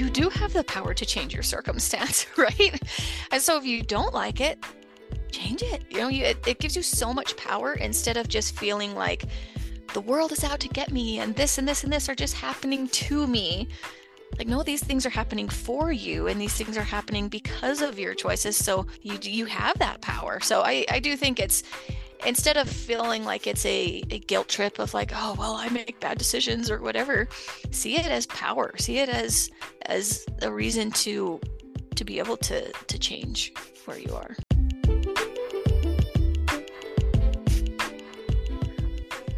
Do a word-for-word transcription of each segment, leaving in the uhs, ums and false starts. you do have the power to change your circumstance, right? And so if you don't like it, change it. You know, you, it, it gives you so much power instead of just feeling like the world is out to get me and this and this and this are just happening to me. Like, no, these things are happening for you and these things are happening because of your choices. So you you have that power. So I, I do think it's, instead of feeling like it's a, a guilt trip of like, oh, well, I make bad decisions or whatever, see it as power. See it as as a reason to to be able to to change where you are.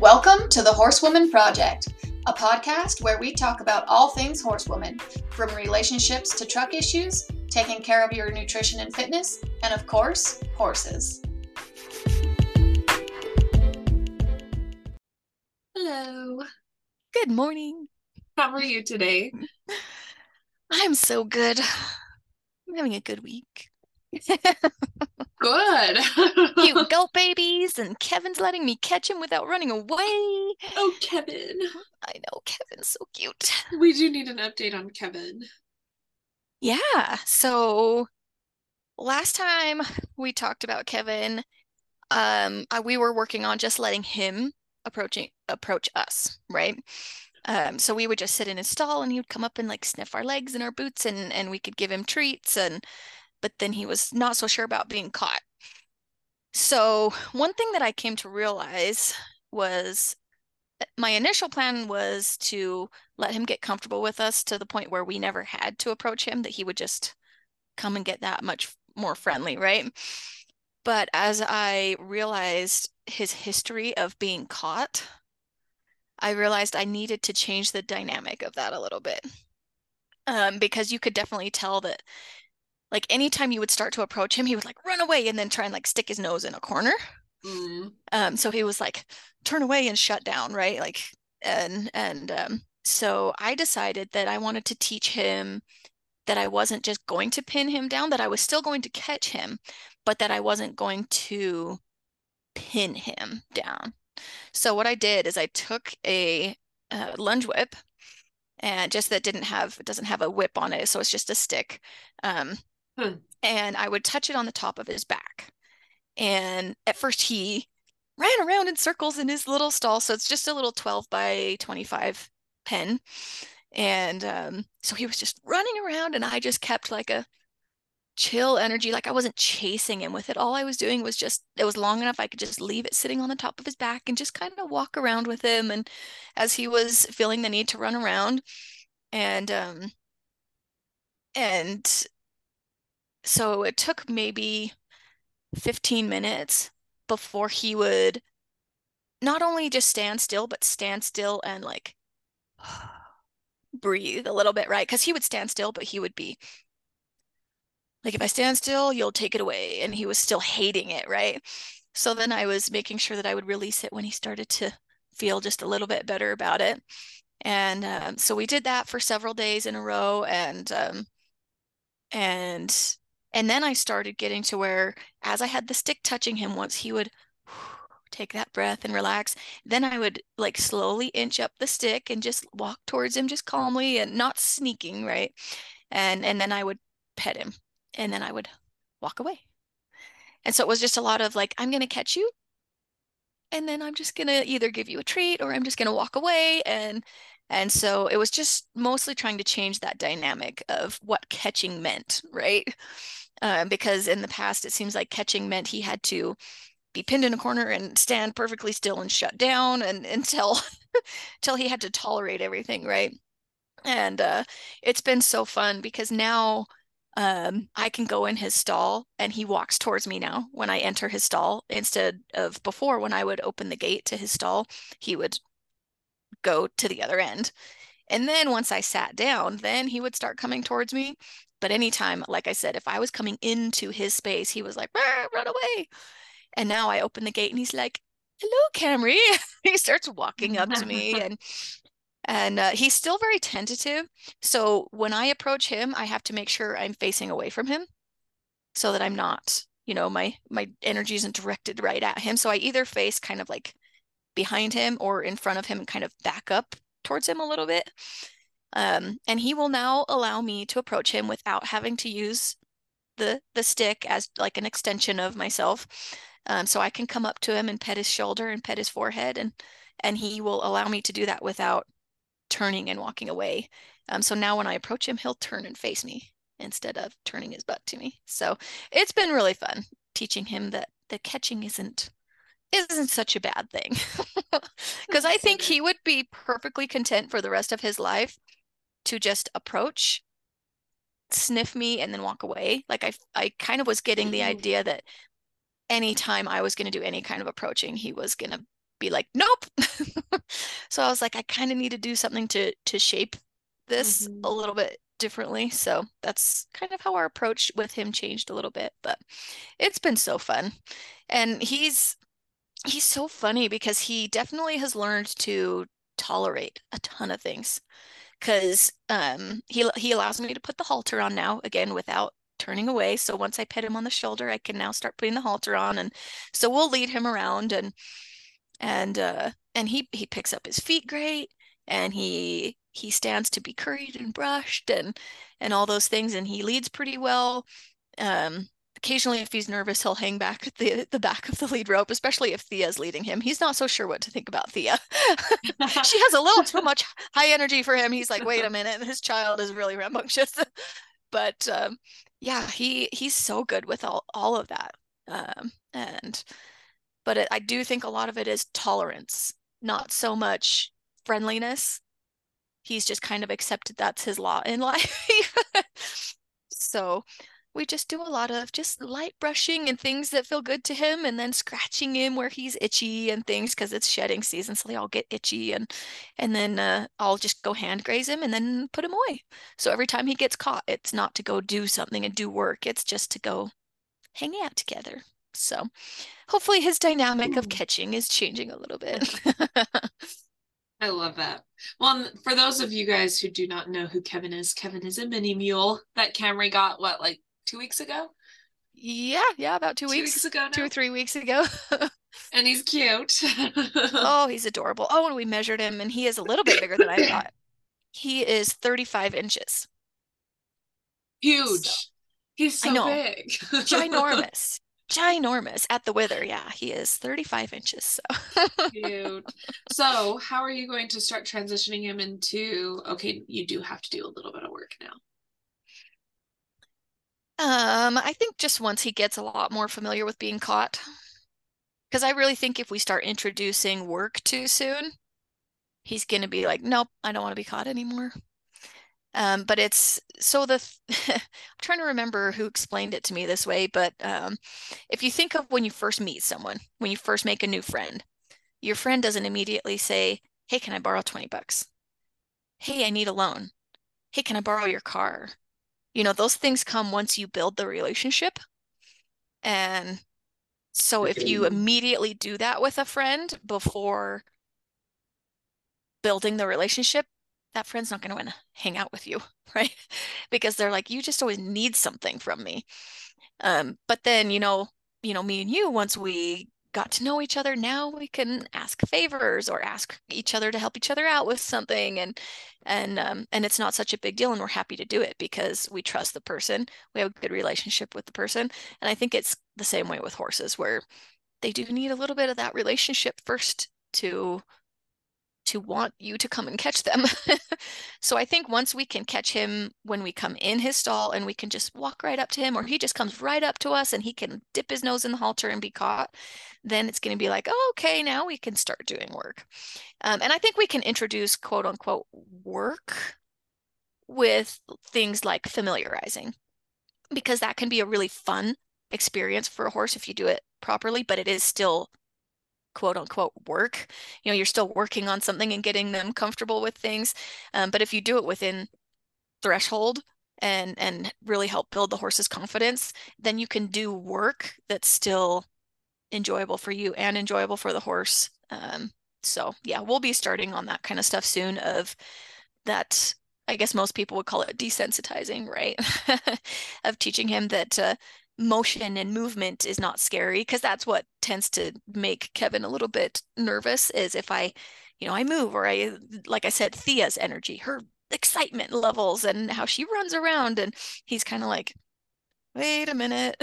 Welcome to the Horsewoman Project, a podcast where we talk about all things horsewoman, from relationships to truck issues, taking care of your nutrition and fitness, and of course, horses. Hello. Good morning. How are you today? I'm so good. I'm having a good week. Good. You go, babies. And Kevin's letting me catch him without running away. Oh, Kevin. I know, Kevin's so cute. We do need an update on Kevin. Yeah, so last time we talked about Kevin, um, I, we were working on just letting him approaching approach us, right? Um, so we would just sit in his stall and he would come up and like sniff our legs and our boots, and, and we could give him treats, and but then he was not so sure about being caught. So one thing that I came to realize was my initial plan was to let him get comfortable with us to the point where we never had to approach him, that he would just come and get that much more friendly, right? But as I realized his history of being caught, I realized I needed to change the dynamic of that a little bit. Um, because you could definitely tell that, like, anytime you would start to approach him, he would like run away and then try and like stick his nose in a corner. Mm. Um, so he was like, turn away and shut down, right? Like, and, and um, so I decided that I wanted to teach him that I wasn't just going to pin him down, that I was still going to catch him, but that I wasn't going to pin him down. So what I did is I took a uh, lunge whip, and just that didn't have, it doesn't have a whip on it. So it's just a stick. Um, Hmm. And I would touch it on the top of his back. And at first he ran around in circles in his little stall. So it's just a little twelve by twenty-five pen. And um, so he was just running around, and I just kept like a chill energy. Like, I wasn't chasing him with it. All I was doing was just, it was long enough I could just leave it sitting on the top of his back and just kind of walk around with him. And as he was feeling the need to run around, and, um, and so it took maybe fifteen minutes before he would not only just stand still, but stand still and like breathe a little bit, right? Because he would stand still, but he would be like, if I stand still, you'll take it away. And he was still hating it, right? So then I was making sure that I would release it when he started to feel just a little bit better about it. And um, so we did that for several days in a row. And, um, and... And then I started getting to where, as I had the stick touching him, once he would take that breath and relax, then I would like slowly inch up the stick and just walk towards him, just calmly and not sneaking, right? And and then I would pet him, and then I would walk away. And so it was just a lot of like, I'm going to catch you, and then I'm just going to either give you a treat, or I'm just going to walk away. And and so it was just mostly trying to change that dynamic of what catching meant, right? Um, because in the past, it seems like catching meant he had to be pinned in a corner and stand perfectly still and shut down and until until he had to tolerate everything, right? And uh, it's been so fun because now um, I can go in his stall and he walks towards me now when I enter his stall, instead of before, when I would open the gate to his stall, he would go to the other end. And then once I sat down, then he would start coming towards me. But anytime, like I said, if I was coming into his space, he was like, run away. And now I open the gate and he's like, hello, Camri. He starts walking up to me, and and uh, he's still very tentative. So when I approach him, I have to make sure I'm facing away from him so that I'm not, you know, my, my energy isn't directed right at him. So I either face kind of like behind him or in front of him and kind of back up towards him a little bit. Um, and he will now allow me to approach him without having to use the the stick as like an extension of myself. Um, so I can come up to him and pet his shoulder and pet his forehead, and and he will allow me to do that without turning and walking away. Um, so now when I approach him, he'll turn and face me instead of turning his butt to me. So it's been really fun teaching him that the catching isn't isn't such a bad thing, because I think he would be perfectly content for the rest of his life to just approach, sniff me, and then walk away. Like I, I kind of was getting the idea that anytime I was going to do any kind of approaching, he was going to be like, nope. So I was like, I kind of need to do something to, to shape this mm-hmm. a little bit differently. So that's kind of how our approach with him changed a little bit, but it's been so fun. And he's, he's so funny because he definitely has learned to tolerate a ton of things. Because um, he he allows me to put the halter on now, again, without turning away. So once I pet him on the shoulder, I can now start putting the halter on. And so we'll lead him around, and and uh, and he, he picks up his feet great, and he he stands to be curried and brushed and, and all those things, and he leads pretty well. Um, occasionally, if he's nervous, he'll hang back at the, the back of the lead rope, especially if Thea's leading him. He's not so sure what to think about Thea. She has a little too much high energy for him. He's like, wait a minute, this child is really rambunctious. But um, yeah, he he's so good with all, all of that. Um, and But it, I do think a lot of it is tolerance, not so much friendliness. He's just kind of accepted that's his lot in life. So we just do a lot of just light brushing and things that feel good to him, and then scratching him where he's itchy and things, because it's shedding season, so they all get itchy, and and then uh, I'll just go hand graze him and then put him away. So every time he gets caught, it's not to go do something and do work. It's just to go hang out together. So hopefully his dynamic Ooh. Of catching is changing a little bit. I love that. Well, for those of you guys who do not know who Kevin is, Kevin is a mini mule that Camri got, what, like, two weeks ago? Yeah, yeah, about two, two weeks. weeks ago now. Two or three weeks ago. And he's cute. Oh, he's adorable. Oh, and we measured him, and he is a little bit bigger than I thought. He is thirty-five inches. Huge. So, he's so I know, big. Ginormous. Ginormous at the wither. Yeah, he is thirty-five inches. So. Cute. So how are you going to start transitioning him into, okay, you do have to do a little bit of work now? Um, I think just once he gets a lot more familiar with being caught, because I really think if we start introducing work too soon, he's going to be like, nope, I don't want to be caught anymore. Um, but it's, so the, th- I'm trying to remember who explained it to me this way, but um, if you think of when you first meet someone, when you first make a new friend, your friend doesn't immediately say, hey, can I borrow twenty bucks? Hey, I need a loan. Hey, can I borrow your car? You know, those things come once you build the relationship. And so if you immediately do that with a friend before building the relationship, that friend's not going to want to hang out with you, right? Because they're like, you just always need something from me. Um, but then, you know, you know, me and you, once we got to know each other, now we can ask favors or ask each other to help each other out with something, and and um, and it's not such a big deal, and we're happy to do it because we trust the person, we have a good relationship with the person. And I think it's the same way with horses, where they do need a little bit of that relationship first to to want you to come and catch them. So I think once we can catch him when we come in his stall, and we can just walk right up to him, or he just comes right up to us and he can dip his nose in the halter and be caught, then it's going to be like, oh, okay, now we can start doing work. Um, and I think we can introduce quote unquote work with things like familiarizing, because that can be a really fun experience for a horse if you do it properly, but it is still quote unquote work. You know, you're still working on something and getting them comfortable with things. Um, but if you do it within threshold and, and really help build the horse's confidence, then you can do work that's still enjoyable for you and enjoyable for the horse. Um, so yeah, we'll be starting on that kind of stuff soon, of that, I guess most people would call it desensitizing, right? Of teaching him that, uh, motion and movement is not scary, because that's what tends to make Kevin a little bit nervous, is if I, you know, I move, or I, like I said, Thea's energy, her excitement levels and how she runs around. And he's kind of like, wait a minute.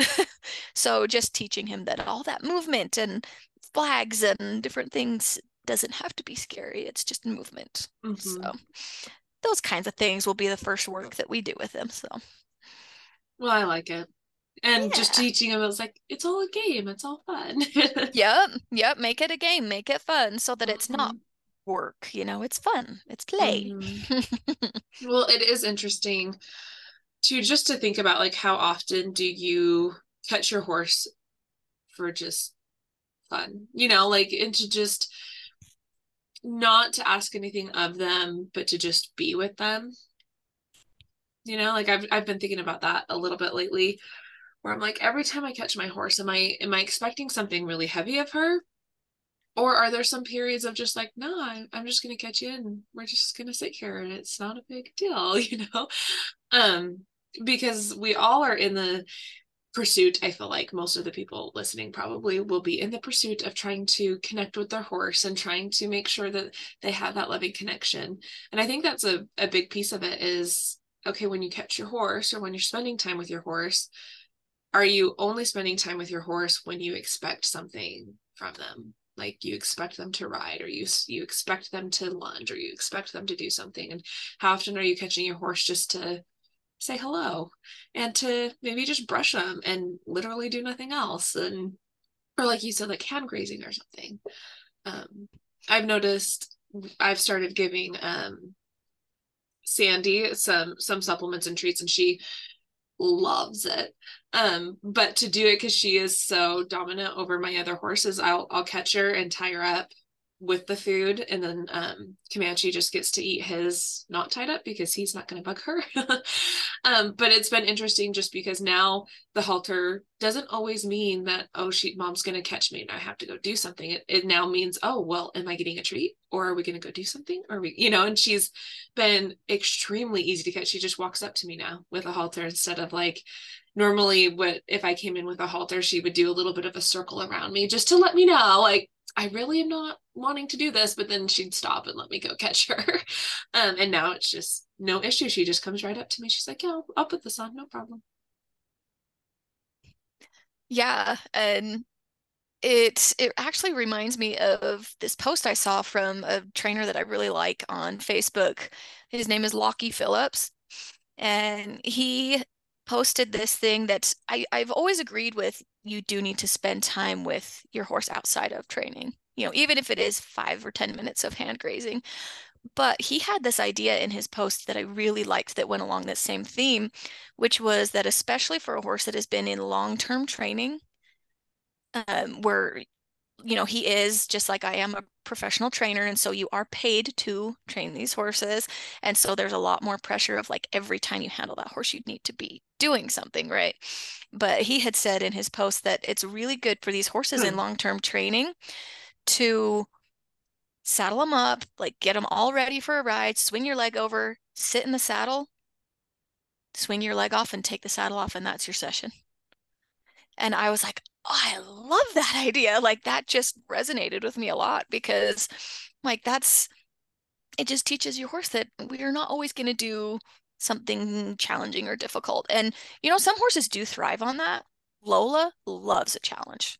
So just teaching him that all that movement and flags and different things doesn't have to be scary. It's just movement. Mm-hmm. So those kinds of things will be the first work that we do with them. So, well, I like it. And yeah. just teaching them, it's like, it's all a game. It's all fun. Yep. Yep. Make it a game. Make it fun so that it's mm-hmm. not work. You know, it's fun. It's play. Mm-hmm. Well, it is interesting to just to think about, like, how often do you catch your horse for just fun, you know, like, and to just not to ask anything of them, but to just be with them. You know, like I've, I've been thinking about that a little bit lately, where I'm like, every time I catch my horse, am I, am I expecting something really heavy of her? Or are there some periods of just like, no, I, I'm just going to catch you and we're just going to sit here and it's not a big deal, you know? Um, because we all are in the pursuit. I feel like most of the people listening probably will be in the pursuit of trying to connect with their horse and trying to make sure that they have that loving connection. And I think that's a, a big piece of it is, okay, when you catch your horse or when you're spending time with your horse, are you only spending time with your horse when you expect something from them? Like you expect them to ride, or you you expect them to lunge, or you expect them to do something. And how often are you catching your horse just to say hello and to maybe just brush them and literally do nothing else? And, or like you said, like hand grazing or something. Um, I've noticed I've started giving um, Sandy some, some supplements and treats, and she loves it. Um, but to do it, cause she is so dominant over my other horses, I'll, I'll catch her and tie her up with the food. And then, um, Comanche just gets to eat his not tied up because he's not going to bug her. um, but it's been interesting just because now the halter doesn't always mean that, oh, she mom's going to catch me and I have to go do something. It, it now means, oh, well, am I getting a treat, or are we going to go do something? Or we, you know, and she's been extremely easy to catch. She just walks up to me now with a halter instead of like, normally what, if I came in with a halter, she would do a little bit of a circle around me just to let me know, like, I really am not wanting to do this, but then she'd stop and let me go catch her. Um, and now it's just no issue. She just comes right up to me. She's like, yeah, I'll, I'll put this on. No problem. Yeah. And it, it actually reminds me of this post I saw from a trainer that I really like on Facebook. His name is Lockie Phillips. And he posted this thing that I, I've always agreed with. You do need to spend time with your horse outside of training, you know, even if it is five or ten minutes of hand grazing. But he had this idea in his post that I really liked that went along that same theme, which was that especially for a horse that has been in long-term training, um, where, you know, he is just like I am a professional trainer. And so you are paid to train these horses. And so there's a lot more pressure of like every time you handle that horse, you'd need to be doing something, right? But he had said in his post that it's really good for these horses in long-term training to saddle them up, like get them all ready for a ride, swing your leg over, sit in the saddle, swing your leg off and take the saddle off. And that's your session. And I was like, oh, I love that idea. Like that just resonated with me a lot because like that's, it just teaches your horse that we're not always going to do something challenging or difficult. And, you know, some horses do thrive on that. Lola loves a challenge.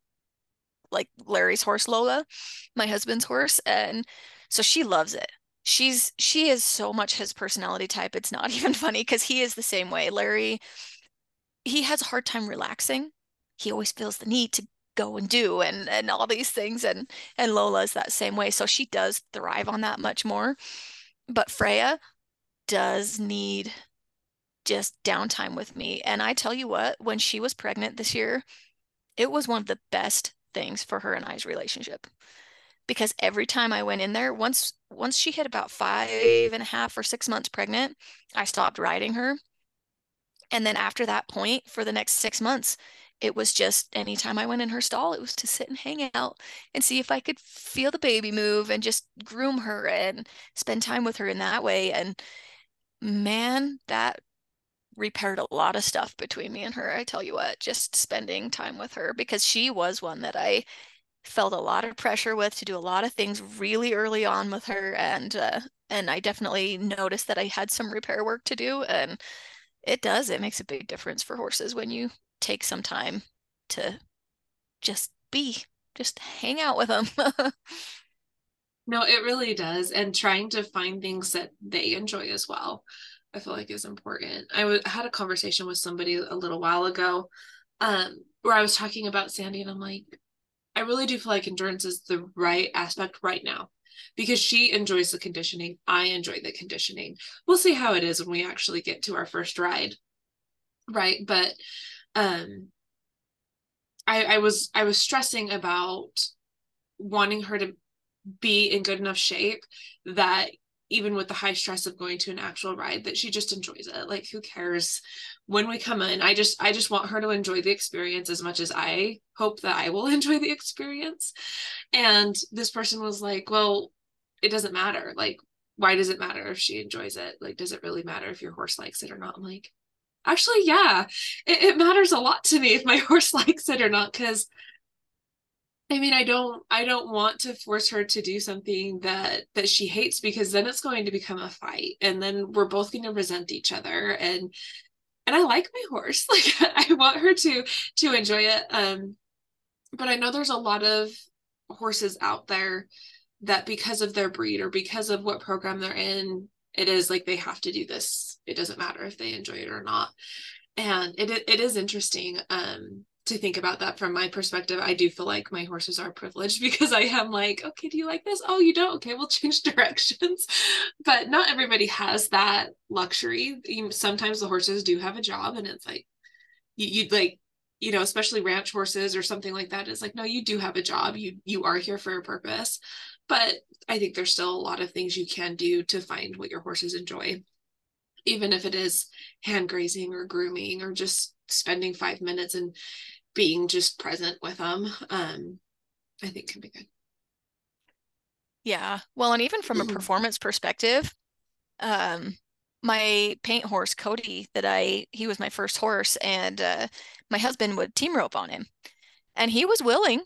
Like Larry's horse, Lola, my husband's horse. And so she loves it. She's, she is so much his personality type. It's not even funny because he is the same way. Larry, he has a hard time relaxing. He always feels the need to go and do and, and all these things. And, and Lola is that same way. So she does thrive on that much more. But Freya does need just downtime with me. And I tell you what, when she was pregnant this year, it was one of the best things for her and I's relationship. Because every time I went in there, once once she hit about five and a half or six months pregnant, I stopped riding her. And then after that point, for the next six months, it was just anytime I went in her stall, it was to sit and hang out and see if I could feel the baby move and just groom her and spend time with her in that way. And man, that repaired a lot of stuff between me and her. I tell you what, just spending time with her, because she was one that I felt a lot of pressure with to do a lot of things really early on with her. And, uh, and I definitely noticed that I had some repair work to do, and it does, it makes a big difference for horses when you take some time to just be, just hang out with them. No, it really does. And trying to find things that they enjoy as well, I feel like is important. I, w- I had a conversation with somebody a little while ago um, where I was talking about Sandy, and I'm like, I really do feel like endurance is the right aspect right now, because she enjoys the conditioning. I enjoy the conditioning. We'll see how it is when we actually get to our first ride. Right. But um, I, I was, I was stressing about wanting her to be in good enough shape that even with the high stress of going to an actual ride, that she just enjoys it. Like, who cares when we come in? I just, I just want her to enjoy the experience as much as I hope that I will enjoy the experience. And this person was like, well, it doesn't matter. Like, why does it matter if she enjoys it? Like, does it really matter if your horse likes it or not? I'm like, actually, yeah, it, it matters a lot to me if my horse likes it or not. Cause I mean, I don't, I don't want to force her to do something that, that she hates, because then it's going to become a fight, and then we're both going to resent each other. And, and I like my horse. Like, I want her to, to enjoy it. Um, but I know there's a lot of horses out there that because of their breed or because of what program they're in, it is like, they have to do this. It doesn't matter if they enjoy it or not. And it, it is interesting. Um, to think about that from my perspective. I do feel like my horses are privileged, because I am like, okay, do you like this? Oh, you don't? Okay, we'll change directions. But not everybody has that luxury. Sometimes the horses do have a job, and it's like, you, you'd like, you know, especially ranch horses or something like that. It's like, no, you do have a job. You, you are here for a purpose. But I think there's still a lot of things you can do to find what your horses enjoy, even if it is hand grazing or grooming or just spending five minutes and being just present with them, um, I think can be good. Yeah. Well, and even from a performance perspective, um, my paint horse, Cody, that I, he was my first horse, and uh, my husband would team rope on him, and he was willing,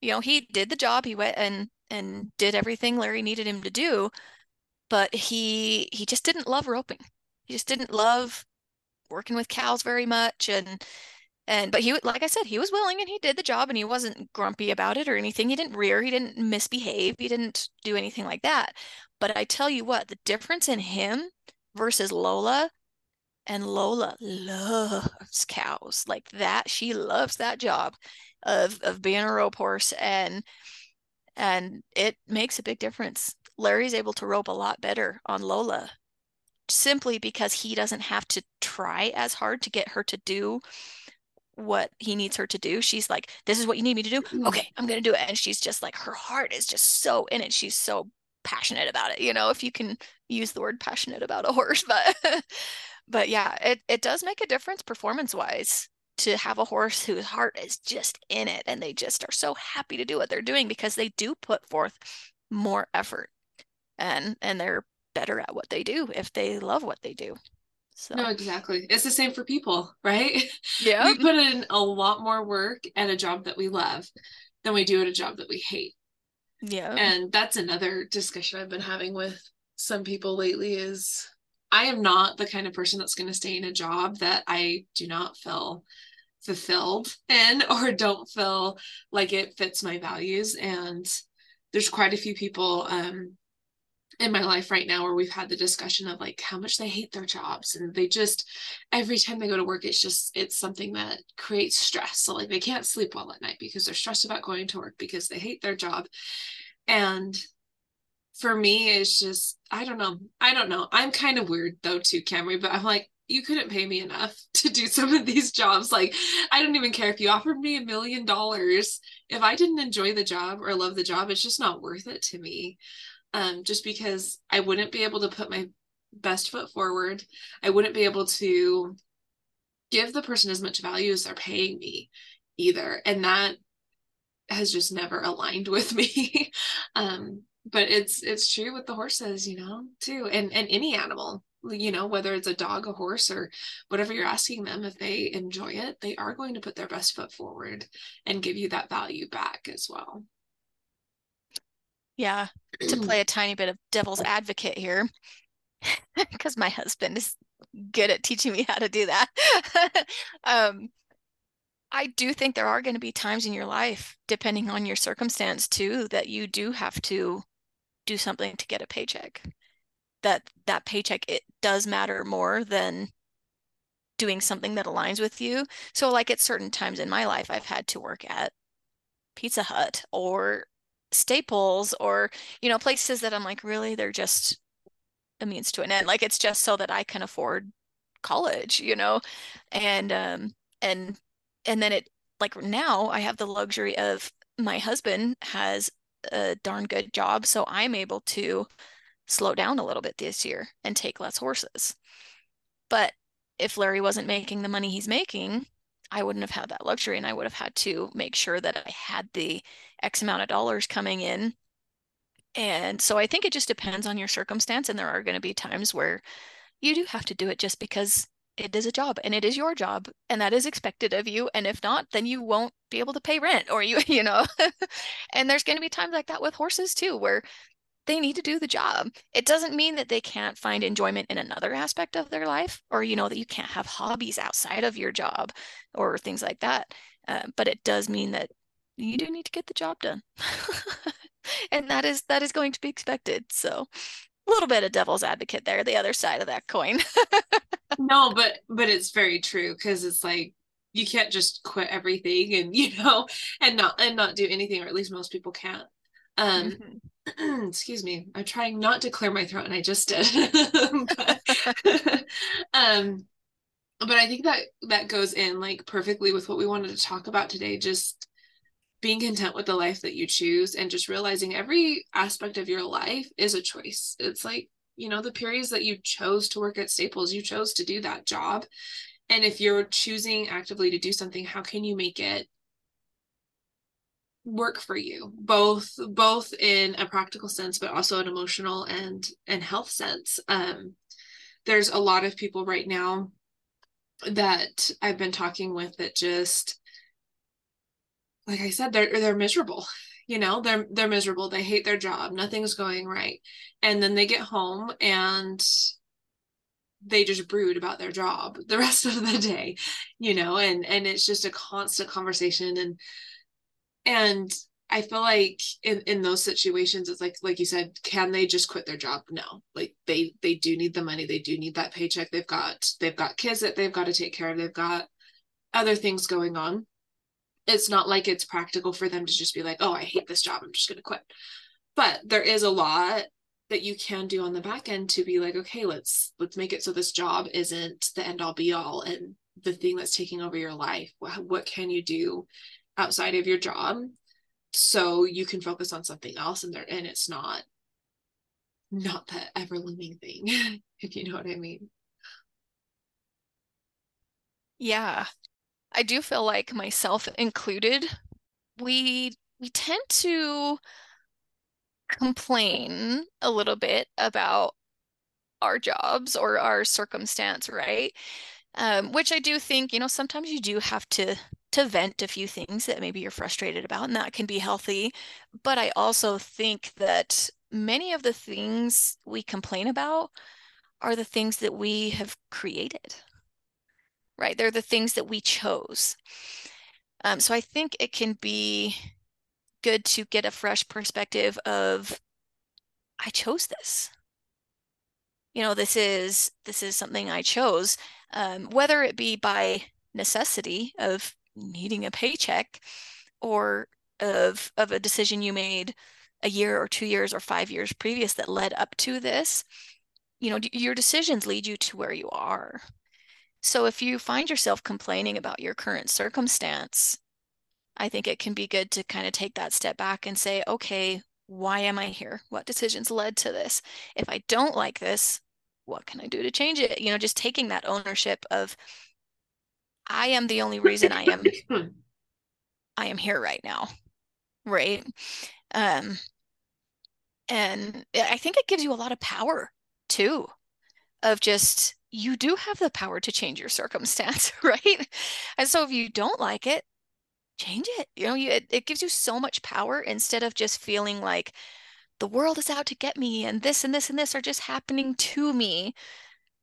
you know, he did the job. He went and, and did everything Larry needed him to do, but he, he just didn't love roping. He just didn't love working with cows very much. And, And, but he, like I said, he was willing, and he did the job, and he wasn't grumpy about it or anything. He didn't rear, he didn't misbehave, he didn't do anything like that. But I tell you what, the difference in him versus Lola, and Lola loves cows like that. She loves that job of, of being a rope horse, and, and it makes a big difference. Larry's able to rope a lot better on Lola, simply because he doesn't have to try as hard to get her to do what he needs her to do. She's like, this is what you need me to do. Okay, I'm gonna do it. And she's just like, her heart is just so in it. She's so passionate about it, you know, if you can use the word passionate about a horse. But but yeah, it, it does make a difference performance wise to have a horse whose heart is just in it, and they just are so happy to do what they're doing, because they do put forth more effort, and and they're better at what they do if they love what they do. So. No, exactly. It's the same for people, right? Yeah. We put in a lot more work at a job that we love than we do at a job that we hate. Yeah. And that's another discussion I've been having with some people lately is I am not the kind of person that's going to stay in a job that I do not feel fulfilled in or don't feel like it fits my values. And there's quite a few people, um, in my life right now where we've had the discussion of like how much they hate their jobs, and they just, every time they go to work, it's just, it's something that creates stress. So like they can't sleep well at night because they're stressed about going to work because they hate their job. And for me, it's just, I don't know. I don't know. I'm kind of weird though too, Camri, but I'm like, you couldn't pay me enough to do some of these jobs. Like, I don't even care if you offered me a million dollars. If I didn't enjoy the job or love the job, it's just not worth it to me. Um, just because I wouldn't be able to put my best foot forward. I wouldn't be able to give the person as much value as they're paying me either. And that has just never aligned with me. um, but it's, it's true with the horses, you know, too. And, and any animal, you know, whether it's a dog, a horse, or whatever you're asking them, if they enjoy it, they are going to put their best foot forward and give you that value back as well. Yeah, to play a tiny bit of devil's advocate here, because my husband is good at teaching me how to do that. um, I do think there are going to be times in your life, depending on your circumstance too, that you do have to do something to get a paycheck. That that paycheck, it does matter more than doing something that aligns with you. So like at certain times in my life, I've had to work at Pizza Hut or Staples or, you know, places that I'm like, really, they're just a means to an end. Like, it's just so that I can afford college, you know, and, um, and, and then it, like, now I have the luxury of my husband has a darn good job. So I'm able to slow down a little bit this year and take less horses. But if Larry wasn't making the money he's making, I wouldn't have had that luxury, and I would have had to make sure that I had the X amount of dollars coming in. And so I think it just depends on your circumstance. And there are going to be times where you do have to do it just because it is a job and it is your job and that is expected of you. And if not, then you won't be able to pay rent or you, you know, and there's going to be times like that with horses too, where they need to do the job. It doesn't mean that they can't find enjoyment in another aspect of their life, or, you know, that you can't have hobbies outside of your job or things like that. Uh, but it does mean that you do need to get the job done. And that is, that is going to be expected. So a little bit of devil's advocate there, the other side of that coin. No, but, but it's very true. 'Cause it's like, you can't just quit everything and, you know, and not, and not do anything, or at least most people can't. Um, mm-hmm. Excuse me, I'm trying not to clear my throat and I just did. but, um, but I think that that goes in like perfectly with what we wanted to talk about today, just being content with the life that you choose and just realizing every aspect of your life is a choice. It's like, you know, the periods that you chose to work at Staples, you chose to do that job. And if you're choosing actively to do something, how can you make it work for you, both both in a practical sense but also an emotional and and health sense? Um there's a lot of people right now that I've been talking with that just, like I said, they're they're miserable, you know, they're they're miserable, they hate their job, nothing's going right, and then they get home and they just brood about their job the rest of the day, you know, and and it's just a constant conversation. And And I feel like in, in those situations, it's like, like you said, can they just quit their job? No, like they, they do need the money. They do need that paycheck. They've got, they've got kids that they've got to take care of. They've got other things going on. It's not like it's practical for them to just be like, oh, I hate this job, I'm just going to quit. But there is a lot that you can do on the back end to be like, okay, let's, let's make it so this job isn't the end all be all and the thing that's taking over your life. What, what can you do outside of your job so you can focus on something else, and there and it's not not that ever looming thing, if you know what I mean. Yeah, I do feel like, myself included, we we tend to complain a little bit about our jobs or our circumstance, right? Um, which I do think, you know, sometimes you do have to to vent a few things that maybe you're frustrated about, and that can be healthy. But I also think that many of the things we complain about are the things that we have created, right? They're the things that we chose. Um, so I think it can be good to get a fresh perspective of, I chose this. You know, this is, this is something I chose, um, whether it be by necessity of needing a paycheck, or of of a decision you made a year or two years or five years previous that led up to this. You know, your decisions lead you to where you are. So if you find yourself complaining about your current circumstance, I think it can be good to kind of take that step back and say, okay, why am I here? What decisions led to this? If I don't like this, what can I do to change it? You know, just taking that ownership of, I am the only reason I am, I am here right now. Right. Um, and I think it gives you a lot of power too, of just, you do have the power to change your circumstance. Right. And so if you don't like it, change it. You know, you, it, it gives you so much power, instead of just feeling like, the world is out to get me and this and this and this are just happening to me.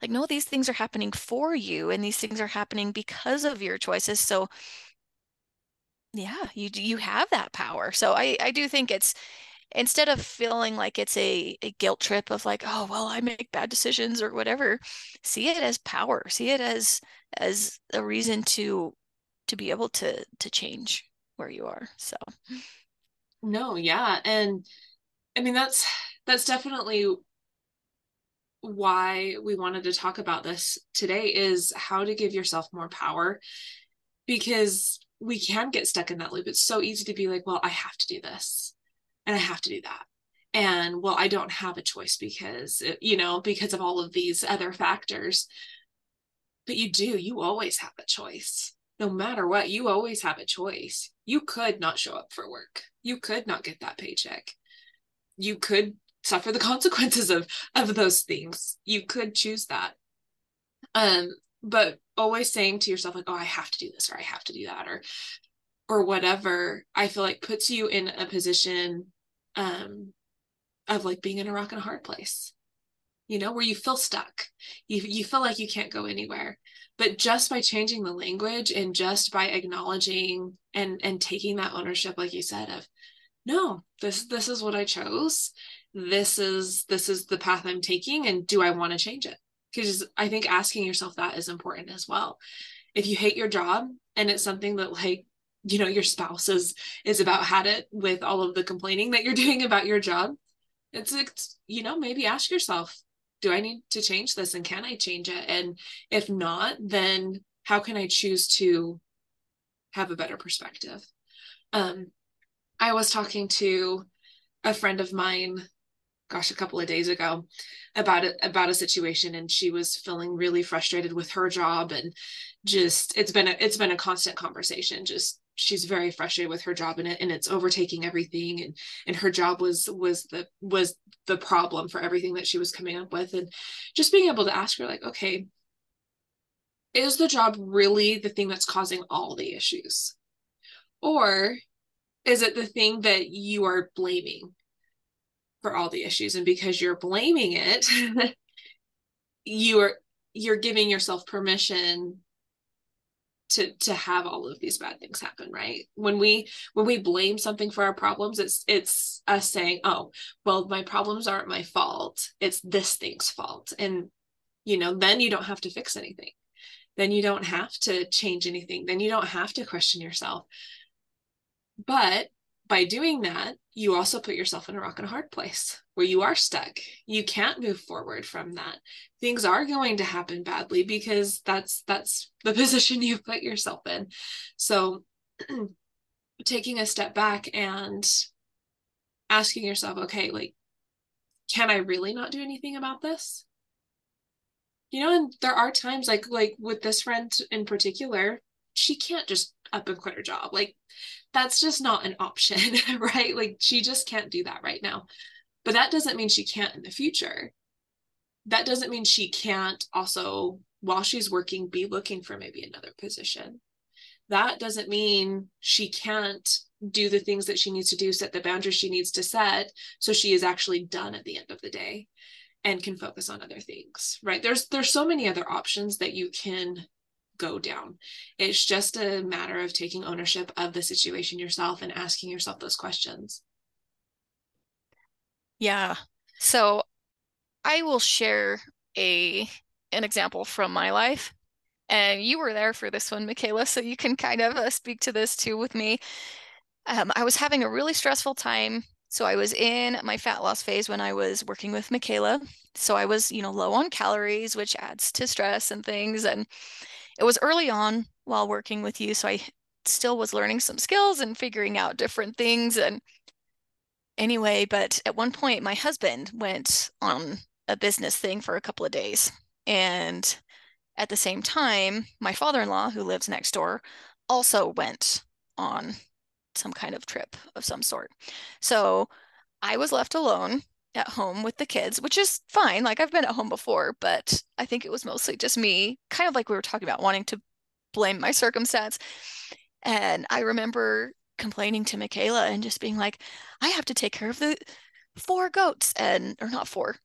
Like, no, these things are happening for you and these things are happening because of your choices. So yeah, you you have that power. So I, I do think it's, instead of feeling like it's a, a guilt trip of like, oh, well, I make bad decisions or whatever, see it as power. See it as as a reason to to be able to to change where you are. So no, yeah. And I mean, that's that's definitely why we wanted to talk about this today, is how to give yourself more power, because we can get stuck in that loop. It's so easy to be like, well, I have to do this and I have to do that. And well, I don't have a choice because, it, you know, because of all of these other factors. But you do, you always have a choice. No matter what, you always have a choice. You could not show up for work. You could not get that paycheck. You could suffer the consequences of, of those things. You could choose that. Um, but always saying to yourself, like, oh, I have to do this, or I have to do that, or, or whatever, I feel like puts you in a position um, of like being in a rock and a hard place, you know, where you feel stuck. You, you feel like you can't go anywhere. But just by changing the language and just by acknowledging and, and taking that ownership, like you said, of, no, this, this is what I chose. This is, this is the path I'm taking. And do I want to change it? Because I think asking yourself that is important as well. If you hate your job and it's something that, like, you know, your spouse is, is about had it with all of the complaining that you're doing about your job, it's, it's, you know, maybe ask yourself, do I need to change this? And can I change it? And if not, then how can I choose to have a better perspective? Um, I was talking to a friend of mine, gosh, a couple of days ago about it, about a situation, and she was feeling really frustrated with her job. And just, it's been, a, it's been a constant conversation. Just, she's very frustrated with her job, and it, and it's overtaking everything. And, and her job was, was the, was the problem for everything that she was coming up with. And just being able to ask her, like, okay, is the job really the thing that's causing all the issues? Or is it the thing that you are blaming for all the issues? And because you're blaming it, you are, you're giving yourself permission to, to have all of these bad things happen, right? When we, when we blame something for our problems, it's, it's us saying, oh, well, my problems aren't my fault. It's this thing's fault. And, you know, then you don't have to fix anything. Then you don't have to change anything. Then you don't have to question yourself. But by doing that, you also put yourself in a rock and a hard place where you are stuck. You can't move forward from that. Things are going to happen badly because that's that's the position you put yourself in. So taking a step back and asking yourself, okay, like, can I really not do anything about this? You know, and there are times, like like with this friend in particular, she can't just up and quit her job. Like, that's just not an option, right? Like, she just can't do that right now. But that doesn't mean she can't in the future. That doesn't mean she can't also, while she's working, be looking for maybe another position. That doesn't mean she can't do the things that she needs to do, set the boundaries she needs to set, so she is actually done at the end of the day and can focus on other things, right? There's, there's so many other options that you can go down. It's just a matter of taking ownership of the situation yourself and asking yourself those questions. Yeah. So I will share a an example from my life, and you were there for this one, Michaela, so you can kind of uh, speak to this too with me. Um, I was having a really stressful time. So I was in my fat loss phase when I was working with Michaela. So I was, you know, low on calories, which adds to stress and things. And it was early on while working with you, so I still was learning some skills and figuring out different things. And anyway, but at one point, my husband went on a business thing for a couple of days. And at the same time, my father-in-law, who lives next door, also went on some kind of trip of some sort. So I was left alone at home with the kids, which is fine. Like, I've been at home before, but I think it was mostly just me, kind of like we were talking about, wanting to blame my circumstance. And I remember complaining to Michaela and just being like, I have to take care of the four goats and, or not four.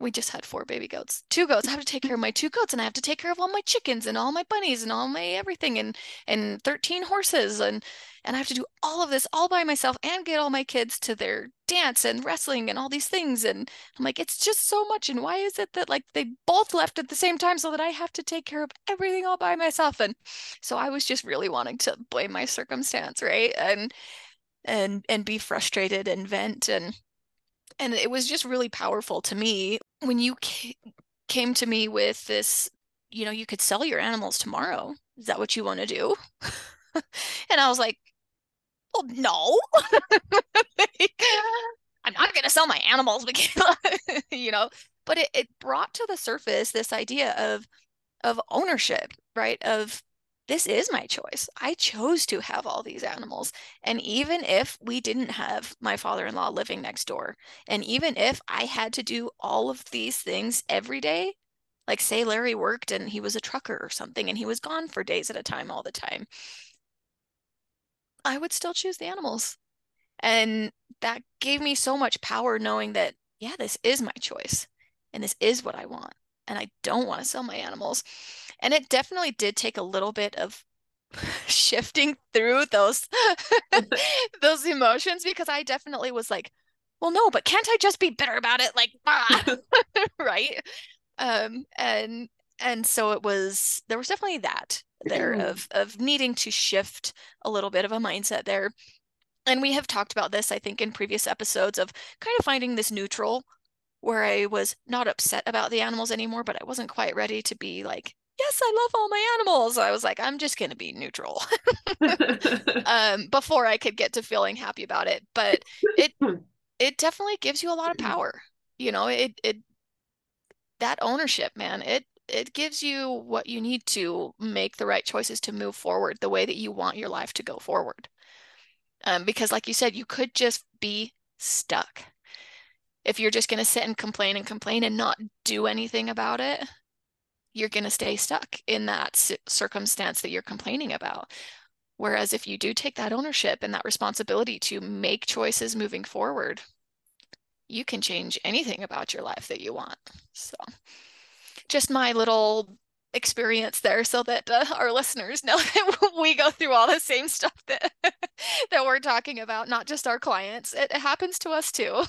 We just had four baby goats, two goats. I have to take care of my two goats, and I have to take care of all my chickens and all my bunnies and all my everything, and, and thirteen horses. And, and I have to do all of this all by myself and get all my kids to their dance and wrestling and all these things. And I'm like, it's just so much. And why is it that like they both left at the same time so that I have to take care of everything all by myself? And so I was just really wanting to blame my circumstance. Right. And, and, and be frustrated and vent. And, and it was just really powerful to me. When you came to me with this, you know, you could sell your animals tomorrow. Is that what you want to do? And I was like, well, no, I'm not going to sell my animals, because, you know, but it, it brought to the surface this idea of, of ownership, right? Of this is my choice. I chose to have all these animals. And even if we didn't have my father-in-law living next door, and even if I had to do all of these things every day, like say Larry worked and he was a trucker or something, and he was gone for days at a time all the time, I would still choose the animals. And that gave me so much power, knowing that, yeah, this is my choice and this is what I want. And I don't want to sell my animals. And it definitely did take a little bit of shifting through those, those emotions, because I definitely was like, well, no, but can't I just be bitter about it? Like, ah! Right. Um, and, and so it was, there was definitely that there of, of needing to shift a little bit of a mindset there. And we have talked about this, I think, in previous episodes, of kind of finding this neutral where I was not upset about the animals anymore, but I wasn't quite ready to be like, yes, I love all my animals. I was like, I'm just going to be neutral um, before I could get to feeling happy about it. But it, it definitely gives you a lot of power. You know, it, it, that ownership, man, it, it gives you what you need to make the right choices to move forward the way that you want your life to go forward. Um, because like you said, you could just be stuck. If you're just going to sit and complain and complain and not do anything about it, you're going to stay stuck in that circumstance that you're complaining about. Whereas if you do take that ownership and that responsibility to make choices moving forward, you can change anything about your life that you want. So just my little experience there, so that uh, our listeners know that we go through all the same stuff that that we're talking about, not just our clients. It, it happens to us too. Oh,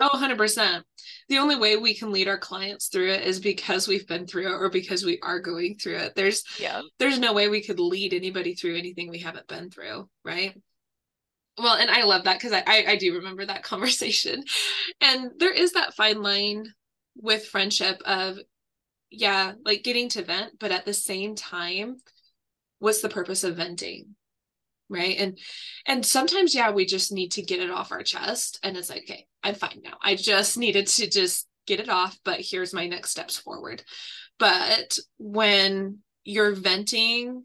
one hundred percent. The only way we can lead our clients through it is because we've been through it, or because we are going through it. There's yeah. There's no way we could lead anybody through anything we haven't been through, right? Well, and I love that, because I, I, I do remember that conversation. And there is that fine line with friendship of, yeah, like getting to vent, but at the same time, what's the purpose of venting? Right. And, and sometimes, yeah, we just need to get it off our chest, and it's like, okay, I'm fine now. I just needed to just get it off, but here's my next steps forward. But when you're venting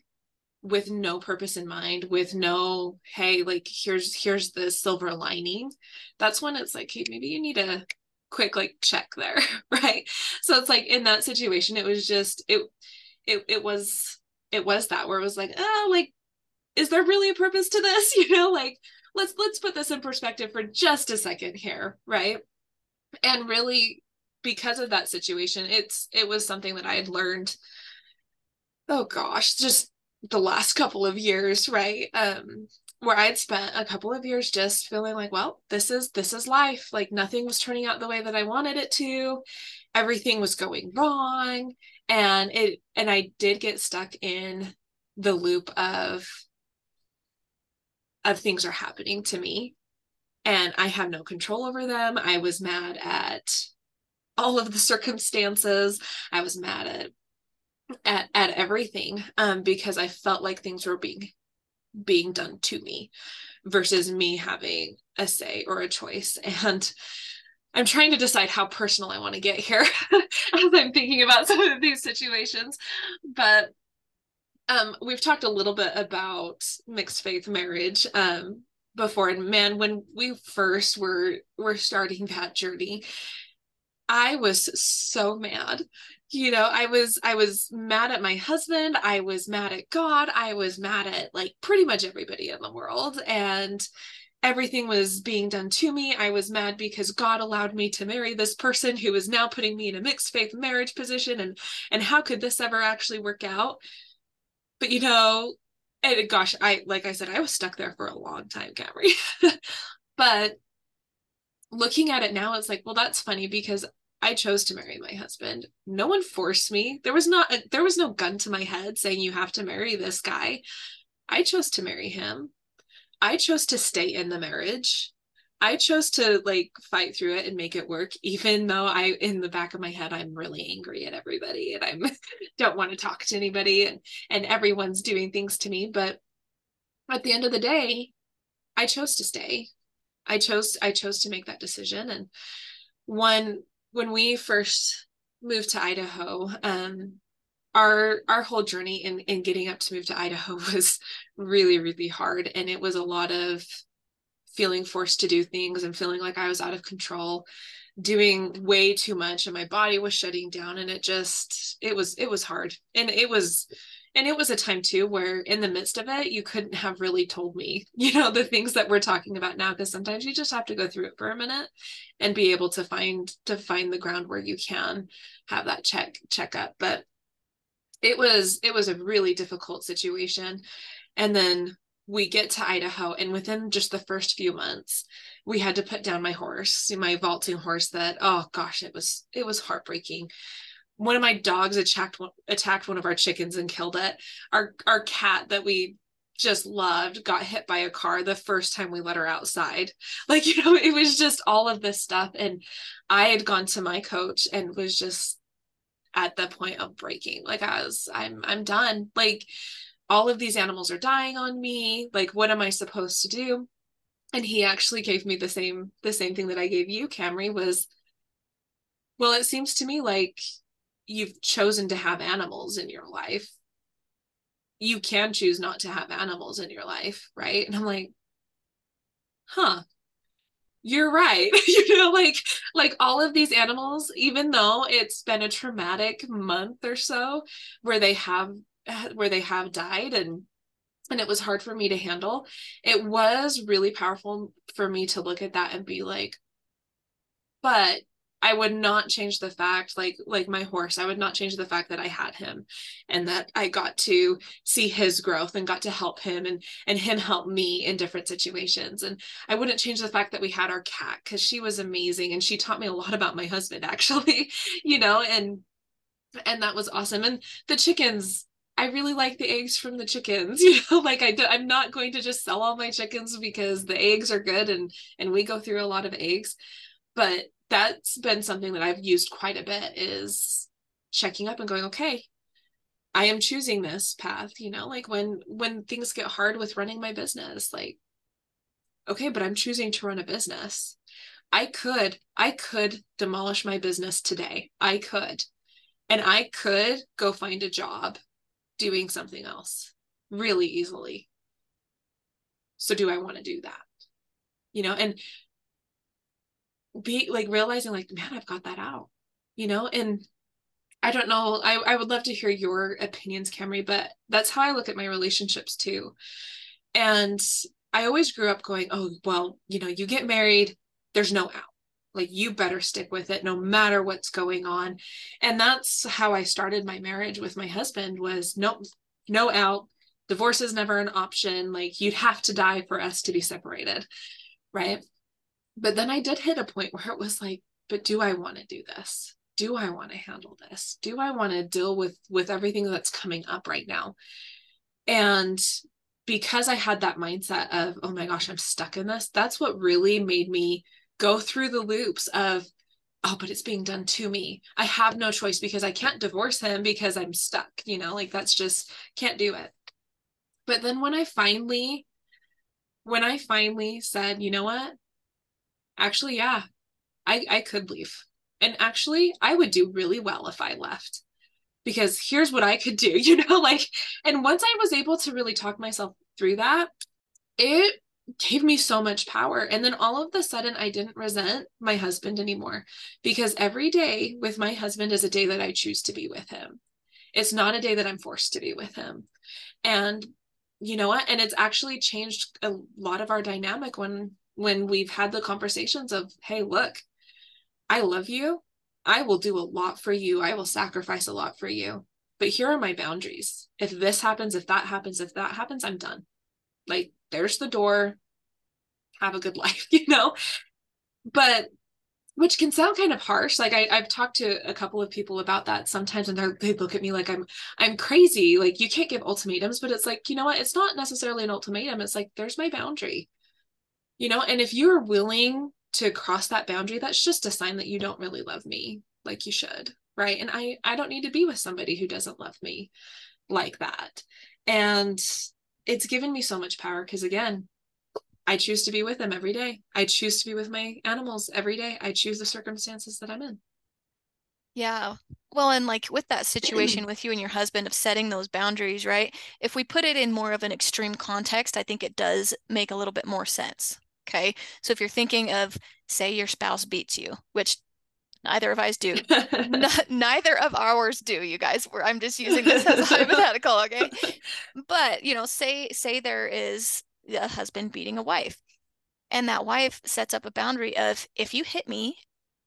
with no purpose in mind, with no, hey, like here's, here's the silver lining, that's when it's like, hey, maybe you need a quick like check there, right? So it's like in that situation, it was just it it it was it was that where it was like, oh, like is there really a purpose to this? You know, like let's let's put this in perspective for just a second here, right? And really, because of that situation, it's it was something that I had learned, oh gosh, just the last couple of years, right? Um where I'd spent a couple of years just feeling like, well, this is, this is life. Like nothing was turning out the way that I wanted it to. Everything was going wrong. And it, and I did get stuck in the loop of, of things are happening to me and I have no control over them. I was mad at all of the circumstances. I was mad at, at, at everything, um, because I felt like things were being being done to me versus me having a say or a choice. And I'm trying to decide how personal I want to get here as I'm thinking about some of these situations. But um, we've talked a little bit about mixed faith marriage um, before. And man, when we first were, were starting that journey, I was so mad. You know, I was, I was mad at my husband. I was mad at God. I was mad at like pretty much everybody in the world. And everything was being done to me. I was mad because God allowed me to marry this person who is now putting me in a mixed faith marriage position. And, and how could this ever actually work out? But, you know, and gosh, I, like I said, I was stuck there for a long time, Camry. But looking at it now, it's like, well, that's funny because I chose to marry my husband. No one forced me. There was not, a, there was no gun to my head saying you have to marry this guy. I chose to marry him. I chose to stay in the marriage. I chose to like fight through it and make it work, even though I, in the back of my head, I'm really angry at everybody and I don't want to talk to anybody and, and everyone's doing things to me. But at the end of the day, I chose to stay. I chose, I chose to make that decision. And one, when we first moved to Idaho, um, Our our whole journey in, in getting up to move to Idaho was really, really hard. And it was a lot of feeling forced to do things and feeling like I was out of control, doing way too much, and my body was shutting down. And it just, it was, it was hard. And it was, and it was a time too, where in the midst of it, you couldn't have really told me, you know, the things that we're talking about now, because sometimes you just have to go through it for a minute and be able to find, to find the ground where you can have that check, check up. But It was, it was a really difficult situation. And then we get to Idaho, and within just the first few months, we had to put down my horse, my vaulting horse that, oh gosh, it was, it was heartbreaking. One of my dogs attacked, attacked one of our chickens and killed it. Our, our cat that we just loved got hit by a car the first time we let her outside. Like, you know, it was just all of this stuff. And I had gone to my coach and was just at the point of breaking. Like I was, I'm, I'm done. Like all of these animals are dying on me. Like, what am I supposed to do? And he actually gave me the same, the same thing that I gave you, Camry, was, well, it seems to me like you've chosen to have animals in your life. You can choose not to have animals in your life. Right. And I'm like, huh, you're right. You know, like, like all of these animals, even though it's been a traumatic month or so where they have, where they have died and, and it was hard for me to handle. It was really powerful for me to look at that and be like, but I would not change the fact, like, like my horse, I would not change the fact that I had him and that I got to see his growth and got to help him and, and him help me in different situations. And I wouldn't change the fact that we had our cat because she was amazing. And she taught me a lot about my husband actually, you know, and, and that was awesome. And the chickens, I really like the eggs from the chickens, you know, like I do, I'm not going to just sell all my chickens because the eggs are good. And, and we go through a lot of eggs, but that's been something that I've used quite a bit is checking up and going, okay, I am choosing this path, you know, like when, when things get hard with running my business, like, okay, but I'm choosing to run a business. I could, I could demolish my business today. I could, and I could go find a job doing something else really easily. So do I want to do that? You know, and be like realizing like, man, I've got that out, you know, and I don't know. I, I would love to hear your opinions, Camry, but that's how I look at my relationships too. And I always grew up going, oh, well, you know, you get married, there's no out. Like you better stick with it no matter what's going on. And that's how I started my marriage with my husband was nope, no out. Divorce is never an option. Like you'd have to die for us to be separated. Right. But then I did hit a point where it was like, but do I want to do this? Do I want to handle this? Do I want to deal with, with everything that's coming up right now? And because I had that mindset of, oh my gosh, I'm stuck in this. That's what really made me go through the loops of, oh, but it's being done to me. I have no choice because I can't divorce him because I'm stuck, you know, like that's just can't do it. But then when I finally, when I finally said, you know what? Actually, yeah, I, I could leave. And actually, I would do really well if I left because here's what I could do, you know, like, and once I was able to really talk myself through that, it gave me so much power. And then all of a sudden, I didn't resent my husband anymore because every day with my husband is a day that I choose to be with him. It's not a day that I'm forced to be with him. And you know what? And it's actually changed a lot of our dynamic when, when we've had the conversations of, hey, look, I love you. I will do a lot for you. I will sacrifice a lot for you, but here are my boundaries. If this happens, if that happens, if that happens, I'm done. Like, there's the door. Have a good life, you know? But which can sound kind of harsh. Like I, I've talked to a couple of people about that sometimes, and they're, they look at me like I'm, I'm crazy. Like, you can't give ultimatums, but it's like, you know what? It's not necessarily an ultimatum. It's like, there's my boundary, you know? And if you're willing to cross that boundary, that's just a sign that you don't really love me like you should. Right. And I, I don't need to be with somebody who doesn't love me like that. And it's given me so much power. Cause again, I choose to be with them every day. I choose to be with my animals every day. I choose the circumstances that I'm in. Yeah. Well, and like with that situation with you and your husband of setting those boundaries, right? If we put it in more of an extreme context, I think it does make a little bit more sense. Okay. So if you're thinking of, say, your spouse beats you, which neither of us do. N- neither of ours do, you guys. We're, I'm just using this as a hypothetical. Okay. But, you know, say, say there is a husband beating a wife, and that wife sets up a boundary of, if you hit me,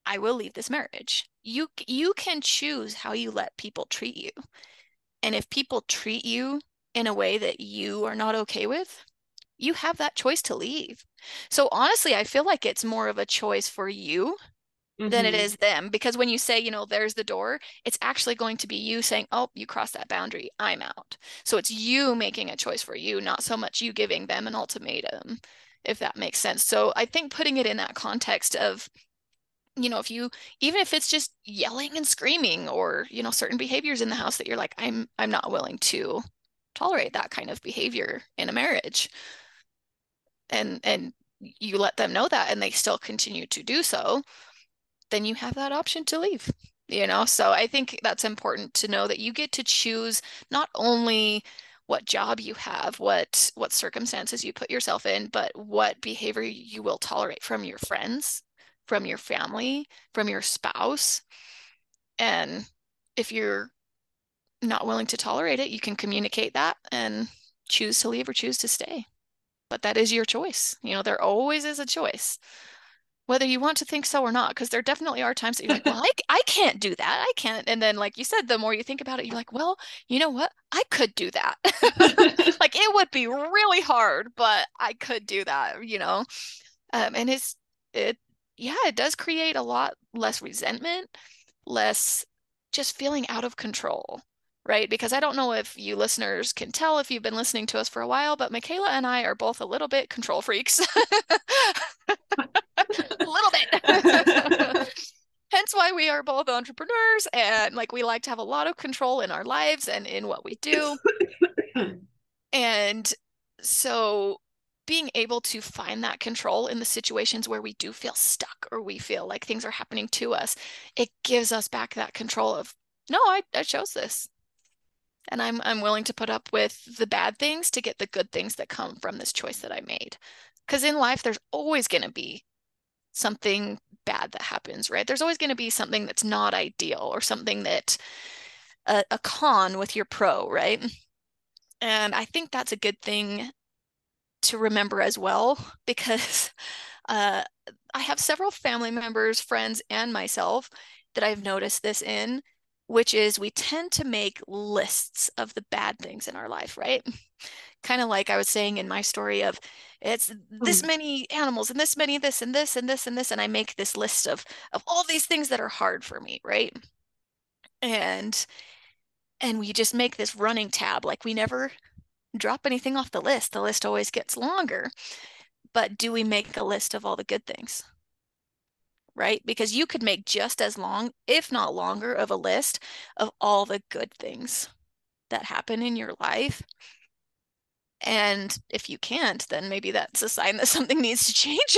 I will leave this marriage. You, you can choose how you let people treat you. And if people treat you in a way that you are not okay with, you have that choice to leave. So honestly, I feel like it's more of a choice for you mm-hmm. than it is them. Because when you say, you know, there's the door, it's actually going to be you saying, oh, you crossed that boundary, I'm out. So it's you making a choice for you, not so much you giving them an ultimatum, if that makes sense. So I think putting it in that context of, you know, if you, even if it's just yelling and screaming, or, you know, certain behaviors in the house that you're like, I'm, I'm not willing to tolerate that kind of behavior in a marriage. And, and you let them know that, and they still continue to do so, then you have that option to leave, you know? So I think that's important to know, that you get to choose not only what job you have, what, what circumstances you put yourself in, but what behavior you will tolerate from your friends, from your family, from your spouse. And if you're not willing to tolerate it, you can communicate that and choose to leave or choose to stay. But that is your choice. You know, there always is a choice, whether you want to think so or not, because there definitely are times that you're like, well, I, I can't do that. I can't. And then, like you said, the more you think about it, you're like, well, you know what? I could do that. Like, it would be really hard, but I could do that, you know? Um, and it's, it, yeah, it does create a lot less resentment, less just feeling out of control. Right? Because I don't know if you listeners can tell if you've been listening to us for a while, but McKayla and I are both a little bit control freaks. A little bit. Hence why we are both entrepreneurs, and like, we like to have a lot of control in our lives and in what we do. And so being able to find that control in the situations where we do feel stuck, or we feel like things are happening to us, it gives us back that control of, no, I, I chose this. And I'm I'm willing to put up with the bad things to get the good things that come from this choice that I made. Because in life, there's always going to be something bad that happens, right? There's always going to be something that's not ideal, or something that uh, a con with your pro, right? And I think that's a good thing to remember as well, because uh, I have several family members, friends, and myself that I've noticed this in, which is we tend to make lists of the bad things in our life, right? Kind of like I was saying in my story of, it's this many animals and this many this and this and this and this. And I make this list of of all these things that are hard for me, right? And and we just make this running tab, like we never drop anything off the list. The list always gets longer. But do we make a list of all the good things? Right? Because you could make just as long, if not longer, of a list of all the good things that happen in your life. And if you can't, then maybe that's a sign that something needs to change.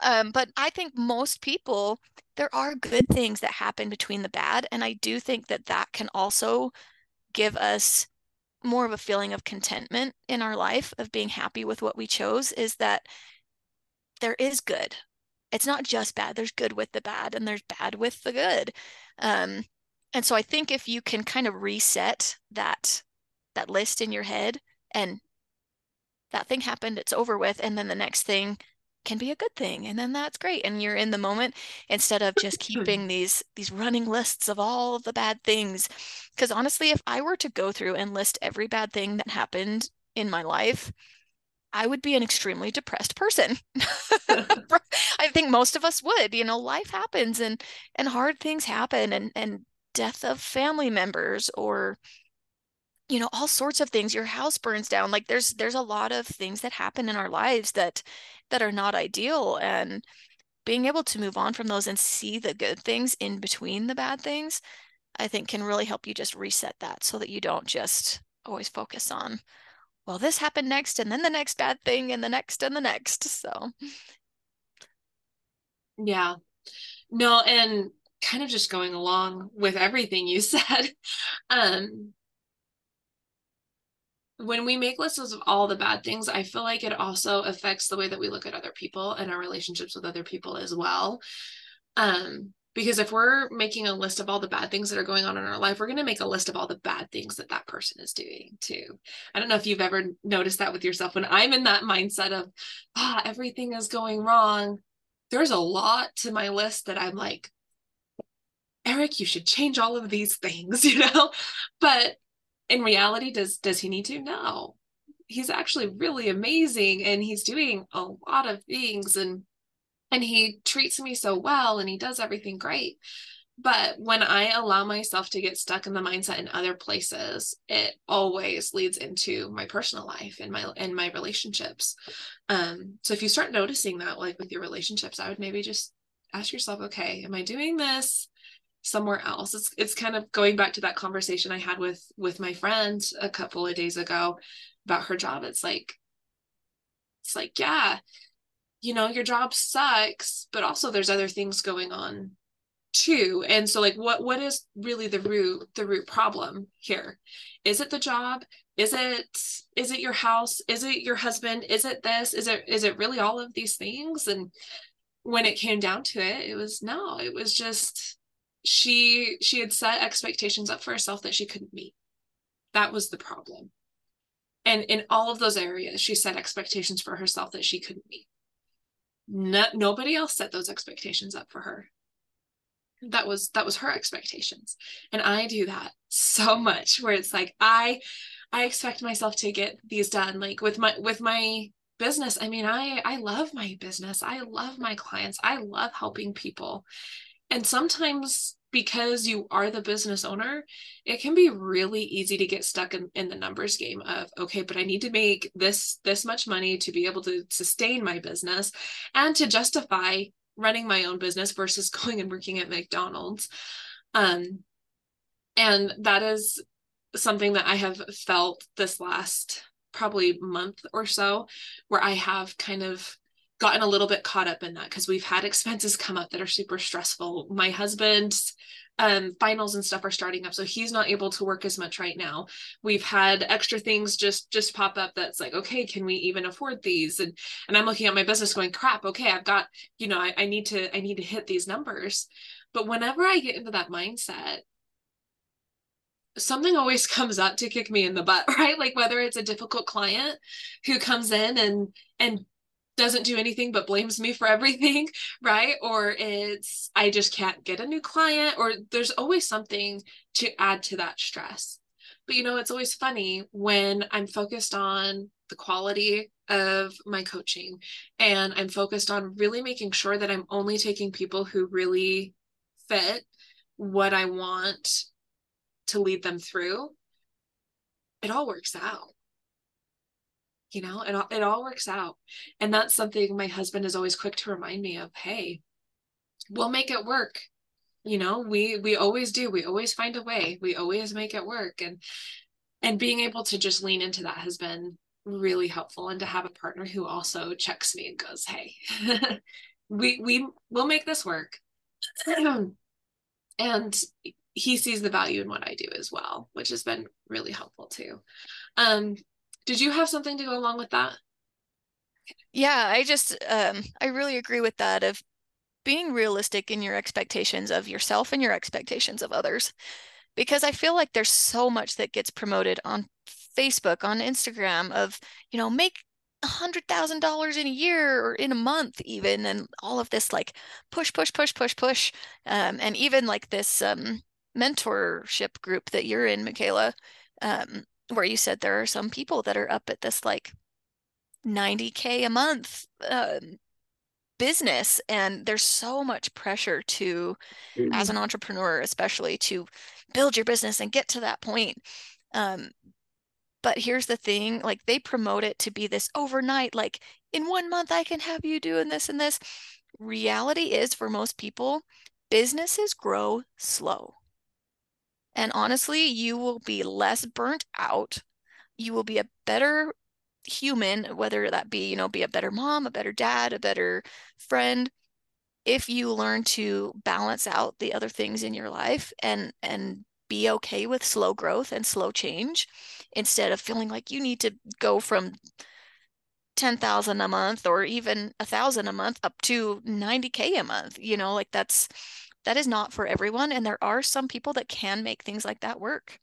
um, but I think most people, there are good things that happen between the bad. And I do think that that can also give us more of a feeling of contentment in our life, of being happy with what we chose, is that there is good. It's not just bad. There's good with the bad, and there's bad with the good. Um, and so I think if you can kind of reset that that list in your head and that thing happened, it's over with, and then the next thing can be a good thing, and then that's great, and you're in the moment instead of just keeping these these running lists of all of the bad things. Because honestly, if I were to go through and list every bad thing that happened in my life, I would be an extremely depressed person. I think most of us would. You know, life happens, and and hard things happen, and and death of family members, or you know, all sorts of things. Your house burns down. Like there's there's a lot of things that happen in our lives that that are not ideal, and being able to move on from those and see the good things in between the bad things, I think can really help you just reset that, so that you don't just always focus on, well, this happened next, and then the next bad thing, and the next, and the next. So yeah. No, and kind of just going along with everything you said, um when we make lists of all the bad things, I feel like it also affects the way that we look at other people and our relationships with other people as well. Um, because if we're making a list of all the bad things that are going on in our life, we're going to make a list of all the bad things that that person is doing too. I don't know if you've ever noticed that with yourself. When I'm in that mindset of, ah, everything is going wrong, there's a lot to my list that I'm like, Eric, you should change all of these things, you know, but in reality, does does he need to? No. He's actually really amazing, and he's doing a lot of things, and and he treats me so well, and he does everything great. But when I allow myself to get stuck in the mindset in other places, it always leads into my personal life and my and my relationships. Um, so if you start noticing that, like with your relationships, I would maybe just ask yourself, okay, am I doing this somewhere else? It's it's kind of going back to that conversation I had with with my friend a couple of days ago about her job. It's like, it's like, yeah, you know, your job sucks, but also there's other things going on too. And so like, what what is really the root the root problem here? Is it the job? Is it is it your house? Is it your husband? Is it this? Is it is it really all of these things? And when it came down to it, it was no, it was just she she had set expectations up for herself that she couldn't meet. That was the problem. And in all of those areas, she set expectations for herself that she couldn't meet. No, nobody else set those expectations up for her. That was that was her expectations. And I do that so much, where it's like I I expect myself to get these done. Like with my with my business, I mean, I I love my business. I love my clients. I love helping people. And sometimes, because you are the business owner, it can be really easy to get stuck in, in the numbers game of, okay, but I need to make this this much money to be able to sustain my business and to justify running my own business versus going and working at McDonald's. Um, and that is something that I have felt this last probably month or so, where I have kind of gotten a little bit caught up in that, because we've had expenses come up that are super stressful. My husband's um, finals and stuff are starting up, so he's not able to work as much right now. We've had extra things just, just pop up that's like, okay, can we even afford these? And, and I'm looking at my business going, crap, okay, I've got, you know, I, I need to, I need to hit these numbers. But whenever I get into that mindset, something always comes up to kick me in the butt, right? Like whether it's a difficult client who comes in and, and doesn't do anything but blames me for everything, right? Or it's, I just can't get a new client, or there's always something to add to that stress. But you know, it's always funny when I'm focused on the quality of my coaching, and I'm focused on really making sure that I'm only taking people who really fit what I want to lead them through, it all works out. You know, it all, it all works out. And that's something my husband is always quick to remind me of. Hey, we'll make it work. You know, we, we always do. We always find a way. We always make it work. And, and being able to just lean into that has been really helpful. And to have a partner who also checks me and goes, hey, we, we will make this work. And he sees the value in what I do as well, which has been really helpful too. Um, Did you have something to go along with that? Yeah, I just, um, I really agree with that, of being realistic in your expectations of yourself and your expectations of others, because I feel like there's so much that gets promoted on Facebook, on Instagram, of, you know, make one hundred thousand dollars in a year or in a month even, and all of this like push, push, push, push, push. Um, and even like this um, mentorship group that you're in, McKayla, um, where you said there are some people that are up at this like ninety K a month um, business. And there's so much pressure to, mm-hmm. as an entrepreneur, especially to build your business and get to that point. Um, But here's the thing, like they promote it to be this overnight, like in one month I can have you doing this and this. Reality is, for most people, businesses grow slow. And honestly, you will be less burnt out. You will be a better human, whether that be, you know, be a better mom, a better dad, a better friend, if you learn to balance out the other things in your life and, and be okay with slow growth and slow change, instead of feeling like you need to go from ten thousand a month or even a thousand a month up to ninety K a month. You know, like that's, that is not for everyone. And there are some people that can make things like that work.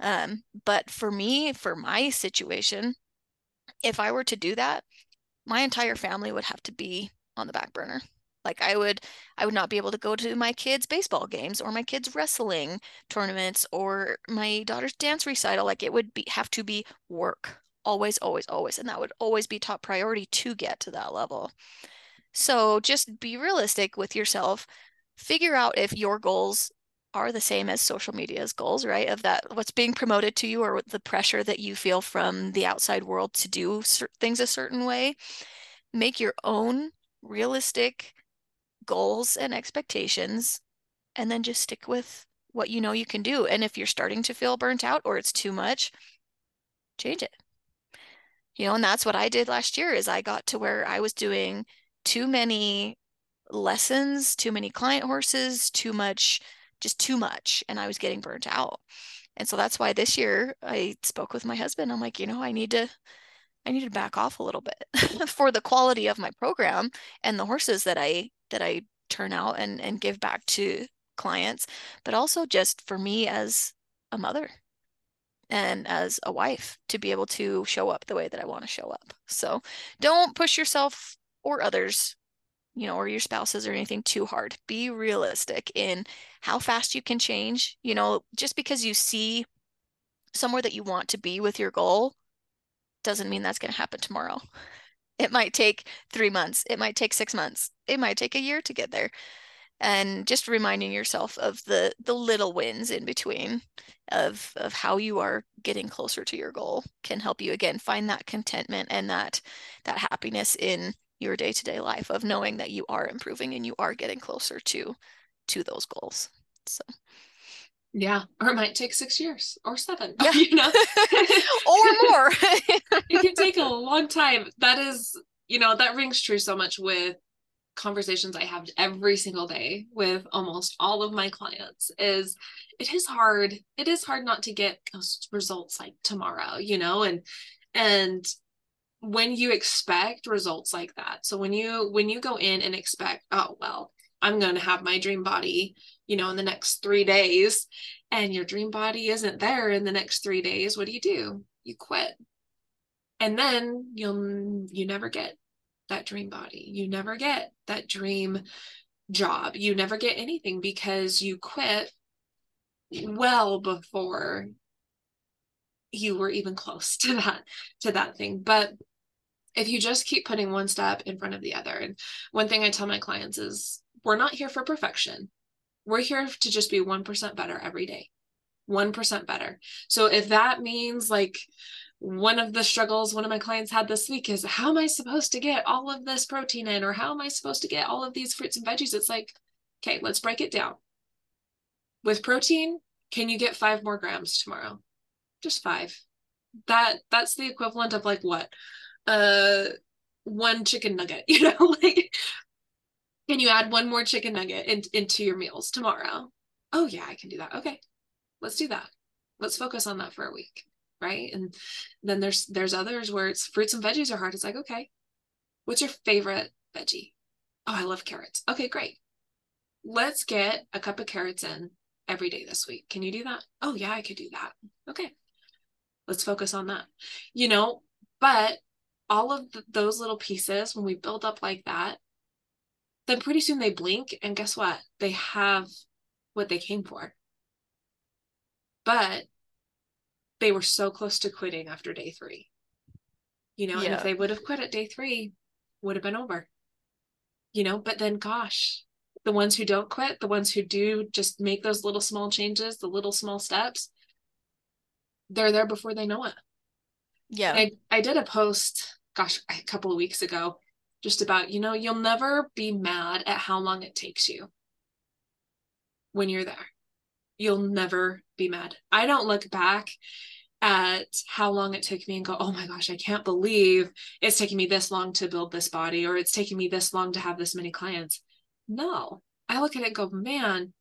Um, but for me, for my situation, if I were to do that, my entire family would have to be on the back burner. Like I would, I would not be able to go to my kids' baseball games or my kids' wrestling tournaments or my daughter's dance recital. Like it would be, have to be work always, always, always. And that would always be top priority to get to that level. So just be realistic with yourself. Figure out if your goals are the same as social media's goals, right? Of that, what's being promoted to you or the pressure that you feel from the outside world to do things a certain way. Make your own realistic goals and expectations, and then just stick with what you know you can do. And if you're starting to feel burnt out or it's too much, change it. You know, and that's what I did last year. Is I got to where I was doing too many lessons, too many client horses, too much, just too much. And I was getting burnt out. And so that's why this year I spoke with my husband. I'm like, you know, I need to I need to back off a little bit for the quality of my program and the horses that I that I turn out and, and give back to clients, but also just for me as a mother and as a wife to be able to show up the way that I want to show up. So don't push yourself or others, you know, or your spouses or anything too hard. Be realistic in how fast you can change. You know, just because you see somewhere that you want to be with your goal doesn't mean that's going to happen tomorrow. It might take three months. It might take six months. It might take a year to get there. And just reminding yourself of the the little wins in between of, of how you are getting closer to your goal can help you, again, find that contentment and that, that happiness in your day-to-day life of knowing that you are improving and you are getting closer to, to those goals. So yeah. Or it might take six years or seven, yeah. you know, or more. It can take a long time. That is, you know, that rings true so much with conversations I have every single day with almost all of my clients. Is it is hard. It is hard not to get those results like tomorrow, you know, and, and when you expect results like that. So when you, when you go in and expect, oh, well, I'm going to have my dream body, you know, in the next three days, and your dream body isn't there in the next three days. What do you do? You quit. And then you'll, you never get that dream body. You never get that dream job. You never get anything because you quit well before you were even close to that, to that thing. But if you just keep putting one step in front of the other. And one thing I tell my clients is, we're not here for perfection. We're here to just be one percent better every day, one percent better. So if that means, like, one of the struggles one of my clients had this week is, how am I supposed to get all of this protein in? Or how am I supposed to get all of these fruits and veggies? It's like, okay, let's break it down. With protein, can you get five more grams tomorrow? Just five. That that's the equivalent of like what? Uh, one chicken nugget, you know, like, can you add one more chicken nugget in, into your meals tomorrow? Oh yeah, I can do that. Okay, let's do that. Let's focus on that for a week, right? And then there's there's others where it's fruits and veggies are hard. It's like, okay, what's your favorite veggie? Oh, I love carrots. Okay, great. Let's get a cup of carrots in every day this week. Can you do that? Oh yeah, I could do that. Okay, let's focus on that. You know, but all of the, those little pieces, when we build up like that, then pretty soon they blink, and guess what? They have what they came for. But they were so close to quitting after day three. You know, yeah. And if they would have quit at day three, would have been over. You know, but then, gosh, the ones who don't quit, the ones who do just make those little small changes, the little small steps, they're there before they know it. Yeah. I, I did a post, gosh, a couple of weeks ago, just about, you know, you'll never be mad at how long it takes you when you're there. You'll never be mad. I don't look back at how long it took me and go, oh my gosh, I can't believe it's taking me this long to build this body, or it's taking me this long to have this many clients. No, I look at it and go, man,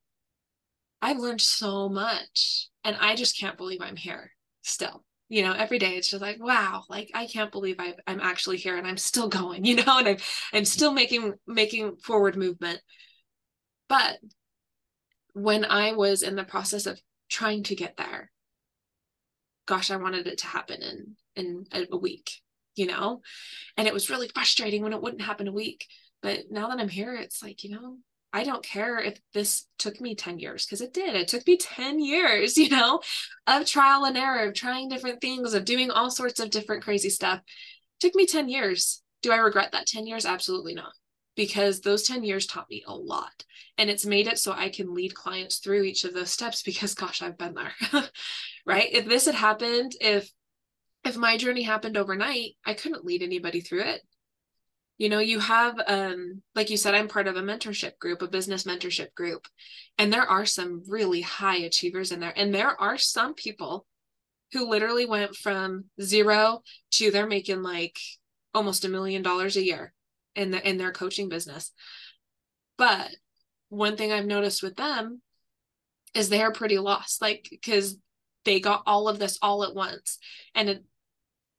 I've learned so much, and I just can't believe I'm here still. You know, every day it's just like, wow, like I can't believe I've, I'm actually here, and I'm still going, you know, and I'm, I'm still making, making forward movement. But when I was in the process of trying to get there, gosh, I wanted it to happen in, in a, a week, you know, and it was really frustrating when it wouldn't happen a week. But now that I'm here, it's like, you know, I don't care if this took me ten years, because it did. It took me ten years, you know, of trial and error, of trying different things, of doing all sorts of different crazy stuff. It took me ten years. Do I regret that ten years? Absolutely not. Because those ten years taught me a lot, and it's made it so I can lead clients through each of those steps, because gosh, I've been there, right? If this had happened, if, if my journey happened overnight, I couldn't lead anybody through it. You know, you have, um, like you said, I'm part of a mentorship group, a business mentorship group, and there are some really high achievers in there. And there are some people who literally went from zero to they're making like almost a million dollars a year in the, in their coaching business. But one thing I've noticed with them is they are pretty lost, like, because they got all of this all at once, and it,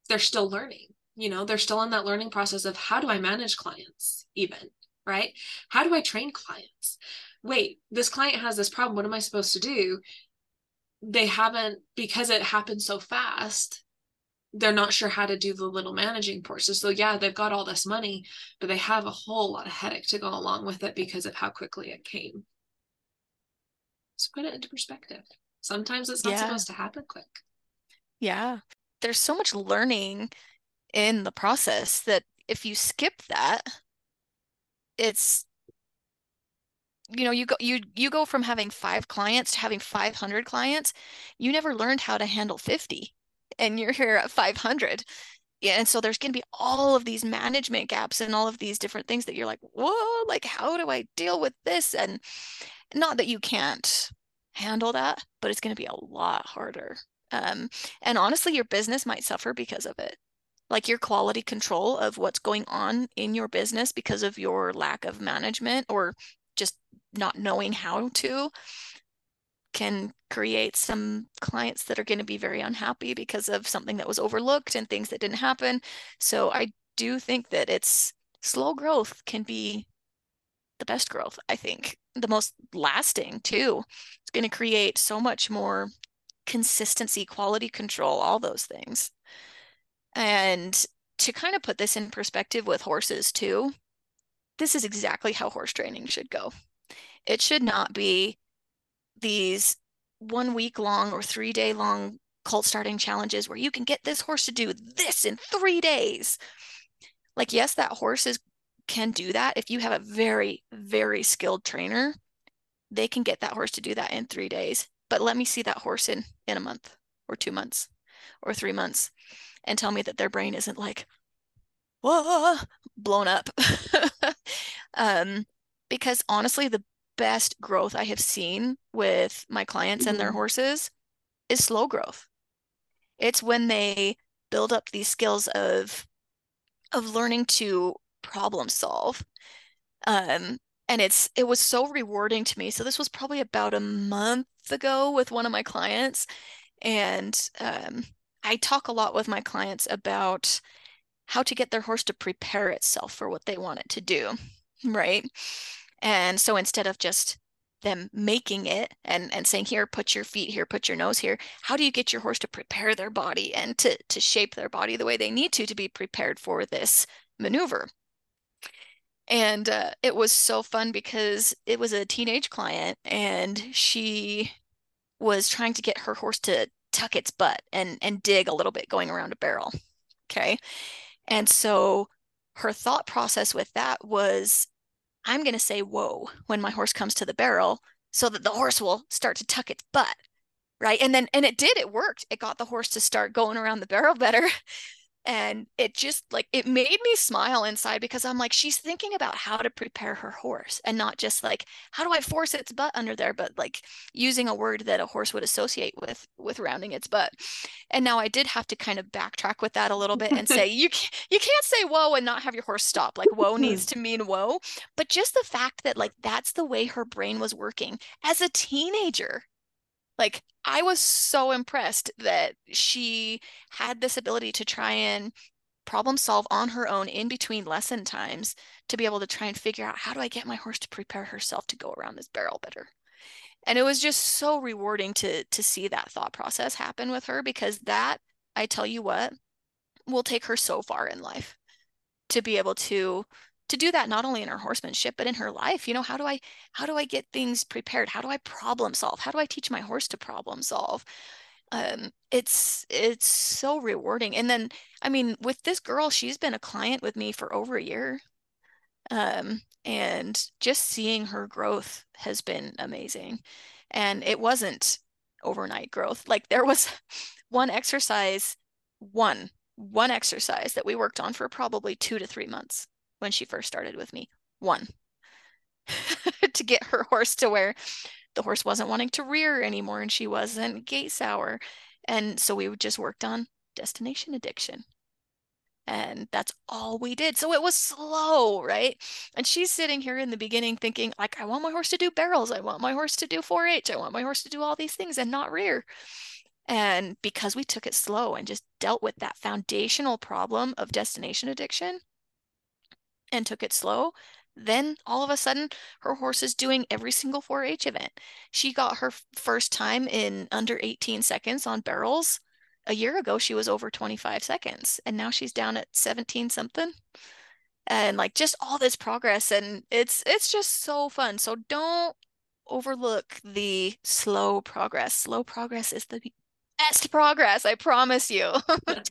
they're still learning. You know, they're still in that learning process of, how do I manage clients even, right? How do I train clients? Wait, this client has this problem. What am I supposed to do? They haven't, because it happened so fast, they're not sure how to do the little managing portion. So yeah, they've got all this money, but they have a whole lot of headache to go along with it because of how quickly it came. So put it into perspective. Sometimes it's not yeah. supposed to happen quick. Yeah. There's so much learning in the process that if you skip that, it's, you know, you go you you go from having five clients to having five hundred clients. You never learned how to handle fifty, and you're here at five hundred. Yeah, and so there's going to be all of these management gaps and all of these different things that you're like, whoa, like, how do I deal with this? And not that you can't handle that, but it's going to be a lot harder. Um, and honestly, your business might suffer because of it. Like your quality control of what's going on in your business because of your lack of management or just not knowing how to can create some clients that are going to be very unhappy because of something that was overlooked and things that didn't happen. So I do think that it's slow growth can be the best growth, I think. The most lasting too. It's going to create so much more consistency, quality control, all those things. And to kind of put this in perspective with horses too, this is exactly how horse training should go. It should not be these one week long or three day long cult starting challenges where you can get this horse to do this in three days. Like, yes, that horse is, can do that. If you have a very, very skilled trainer, they can get that horse to do that in three days. But let me see that horse in, in a month or two months or three months. And tell me that their brain isn't like, whoa, blown up. um, because honestly, the best growth I have seen with my clients mm-hmm. and their horses is slow growth. It's when they build up these skills of, of learning to problem solve. Um, and it's, it was so rewarding to me. So this was probably about a month ago with one of my clients, and, um, I talk a lot with my clients about how to get their horse to prepare itself for what they want it to do, right? And so instead of just them making it and, and saying, here, put your feet here, put your nose here. How do you get your horse to prepare their body and to, to shape their body the way they need to, to be prepared for this maneuver? And uh, it was so fun because it was a teenage client, and she was trying to get her horse to tuck its butt and, and dig a little bit going around a barrel. Okay. And so her thought process with that was, I'm going to say, whoa, when my horse comes to the barrel, so that the horse will start to tuck its butt. Right. And then, and it did, it worked. It got the horse to start going around the barrel better. And it just like, it made me smile inside, because I'm like, she's thinking about how to prepare her horse, and not just like, how do I force its butt under there? But like using a word that a horse would associate with, with rounding its butt. And now I did have to kind of backtrack with that a little bit and say, you can't, you can't say whoa and not have your horse stop. Like whoa needs to mean whoa. But just the fact that like, that's the way her brain was working as a teenager. Like, I was so impressed that she had this ability to try and problem solve on her own in between lesson times, to be able to try and figure out, how do I get my horse to prepare herself to go around this barrel better? And it was just so rewarding to, to see that thought process happen with her, because that, I tell you what, will take her so far in life, to be able to to do that, not only in her horsemanship, but in her life. You know, how do I, how do I get things prepared? How do I problem solve? How do I teach my horse to problem solve? Um, it's, it's so rewarding. And then, I mean, with this girl, she's been a client with me for over a year. Um, and just seeing her growth has been amazing. And it wasn't overnight growth. Like there was one exercise, one, one exercise that we worked on for probably two to three months. When she first started with me, one, to get her horse to where the horse wasn't wanting to rear anymore and she wasn't gate sour. And so we just worked on destination addiction. And that's all we did. So it was slow, right? And she's sitting here in the beginning thinking, like, I want my horse to do barrels. I want my horse to do four H. I want my horse to do all these things and not rear. And because we took it slow and just dealt with that foundational problem of destination addiction, and took it slow, then all of a sudden her horse is doing every single four H event. She got her first time in under eighteen seconds on barrels. A year ago, she was over twenty-five seconds, and now she's down at seventeen something. And like just all this progress, and it's it's just so fun. So don't overlook the slow progress. Slow progress is the best progress, I promise you.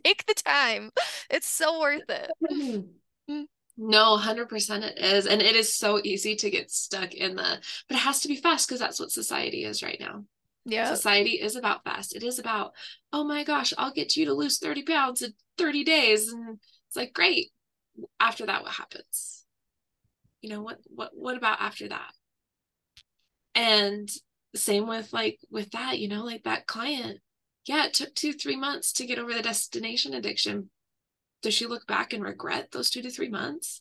Take the time. It's so worth it. No, one hundred percent it is. And it is so easy to get stuck in the, but it has to be fast, because that's what society is right now. Yeah. Society is about fast. It is about, oh my gosh, I'll get you to lose thirty pounds in thirty days. And it's like, great. After that, what happens? You know, what, what, what about after that? And same with like, with that, you know, like that client, yeah, it took two, three months to get over the destination addiction. Does she look back and regret those two to three months?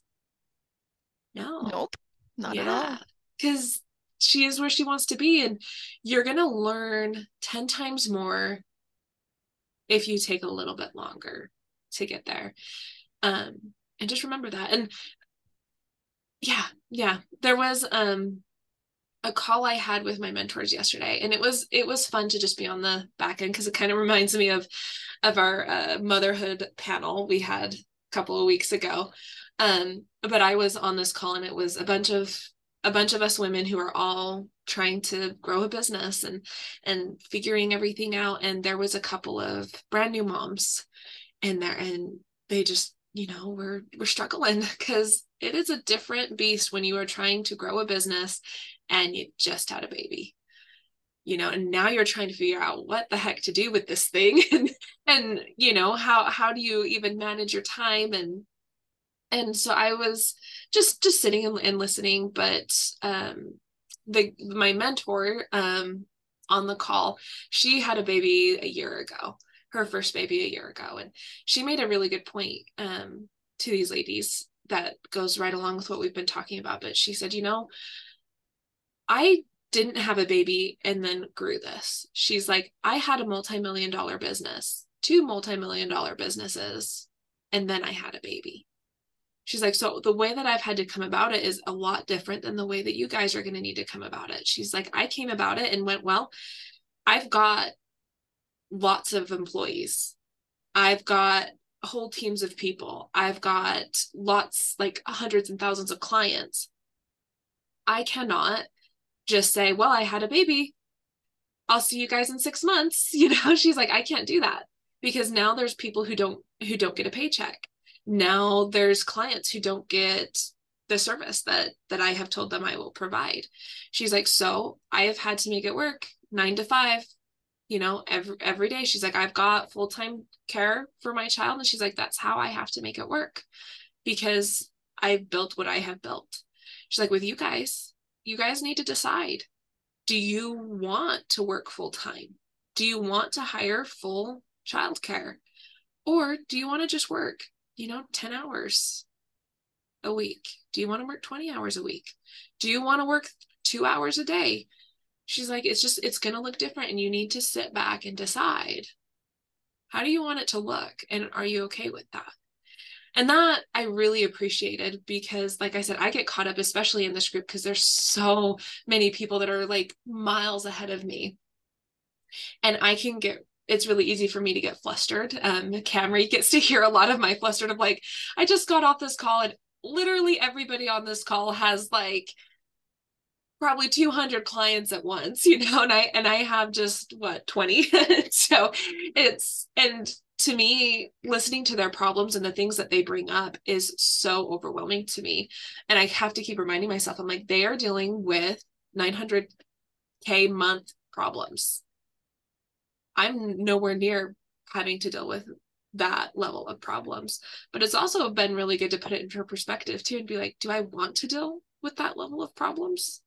No. Nope. Not yeah. at all. Because she is where she wants to be. And you're going to learn ten times more if you take a little bit longer to get there. Um, and just remember that. And yeah, yeah. There was um, a call I had with my mentors yesterday. And it was, it was fun to just be on the back end, because it kind of reminds me of of our uh, motherhood panel we had a couple of weeks ago. Um, but I was on this call, and it was a bunch of, a bunch of us women who are all trying to grow a business and, and figuring everything out. And there was a couple of brand new moms in there, and they just, you know, we're, we're struggling, because it is a different beast when you are trying to grow a business and you just had a baby. You know, and now you're trying to figure out what the heck to do with this thing. And, and, you know, how, how do you even manage your time? And, and so I was just, just sitting and, and listening, but, um, the, my mentor, um, on the call, she had a baby a year ago, her first baby a year ago. And she made a really good point, um, to these ladies that goes right along with what we've been talking about. But she said, you know, I didn't have a baby and then grew this. She's like, I had a multi-million dollar business, two multi-million dollar businesses, and then I had a baby. She's like, so the way that I've had to come about it is a lot different than the way that you guys are going to need to come about it. She's like, I came about it and went, well, I've got lots of employees. I've got whole teams of people. I've got lots, like hundreds and thousands of clients. I cannot just say, well, I had a baby. I'll see you guys in six months. You know, she's like, I can't do that, because now there's people who don't, who don't get a paycheck. Now there's clients who don't get the service that, that I have told them I will provide. She's like, so I have had to make it work nine to five, you know, every, every day. She's like, I've got full-time care for my child. And she's like, that's how I have to make it work, because I've built what I have built. She's like, with you guys, you guys need to decide, do you want to work full-time? Do you want to hire full childcare? Or do you want to just work, you know, ten hours a week? Do you want to work twenty hours a week? Do you want to work two hours a day? She's like, it's just, it's going to look different, and you need to sit back and decide, how do you want it to look? And are you okay with that? And that I really appreciated, because like I said, I get caught up, especially in this group, because there's so many people that are like miles ahead of me, and I can get, it's really easy for me to get flustered. Um, Camri gets to hear a lot of my flustered of like, I just got off this call and literally everybody on this call has like probably two hundred clients at once, you know, and I, and I have just what, twenty. So it's, and to me, listening to their problems and the things that they bring up is so overwhelming to me. And I have to keep reminding myself, I'm like, they are dealing with nine hundred K month problems. I'm nowhere near having to deal with that level of problems, but it's also been really good to put it into perspective too, and be like, do I want to deal with that level of problems?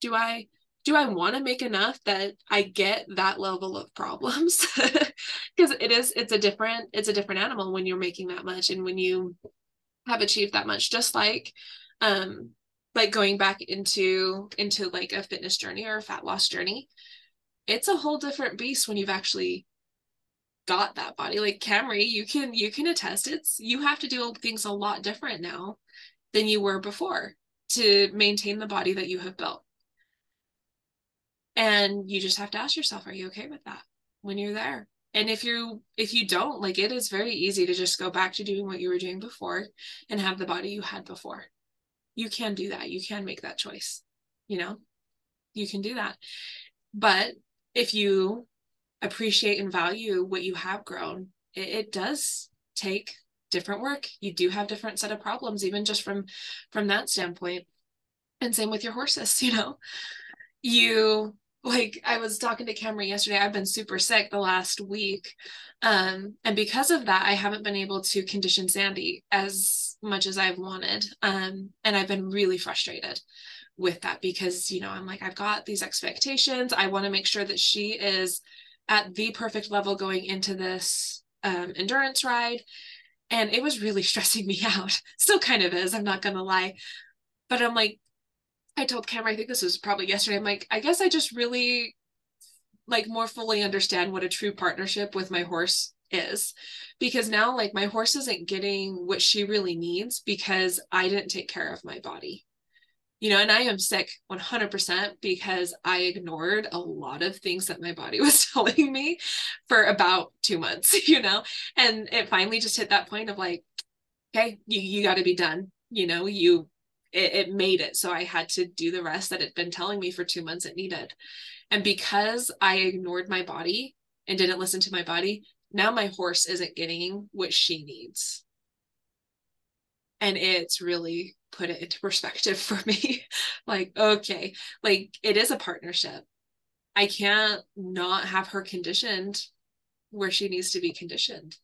Do I, do I want to make enough that I get that level of problems? Because it is, it's a different, it's a different animal when you're making that much. And when you have achieved that much, just like, um, like going back into, into like a fitness journey or a fat loss journey, it's a whole different beast when you've actually got that body. Like Camri, you can, you can attest, it's, you have to do things a lot different now than you were before to maintain the body that you have built. And you just have to ask yourself, are you okay with that when you're there? And if you, if you don't, like, it is very easy to just go back to doing what you were doing before and have the body you had before. You can do that. You can make that choice. You know, you can do that. But if you appreciate and value what you have grown, it, it does take different work. You do have different set of problems, even just from, from that standpoint. And same with your horses, you know, you like, I was talking to Camri yesterday, I've been super sick the last week. Um, and because of that, I haven't been able to condition Sandy as much as I've wanted. Um, and I've been really frustrated with that, because, you know, I'm like, I've got these expectations. I want to make sure that she is at the perfect level going into this um, endurance ride. And it was really stressing me out. Still kind of is, I'm not going to lie. But I'm like, I told Camri, I think this was probably yesterday, I'm like, I guess I just really like more fully understand what a true partnership with my horse is, because now like my horse isn't getting what she really needs because I didn't take care of my body. You know, and I am sick one hundred percent because I ignored a lot of things that my body was telling me for about two months, you know, and it finally just hit that point of like, okay, you, you got to be done. You know, you, it, it made it. So I had to do the rest that it'd been telling me for two months it needed. And because I ignored my body and didn't listen to my body, now my horse isn't getting what she needs. And it's really put it into perspective for me. Like, okay, like it is a partnership. I can't not have her conditioned where she needs to be conditioned.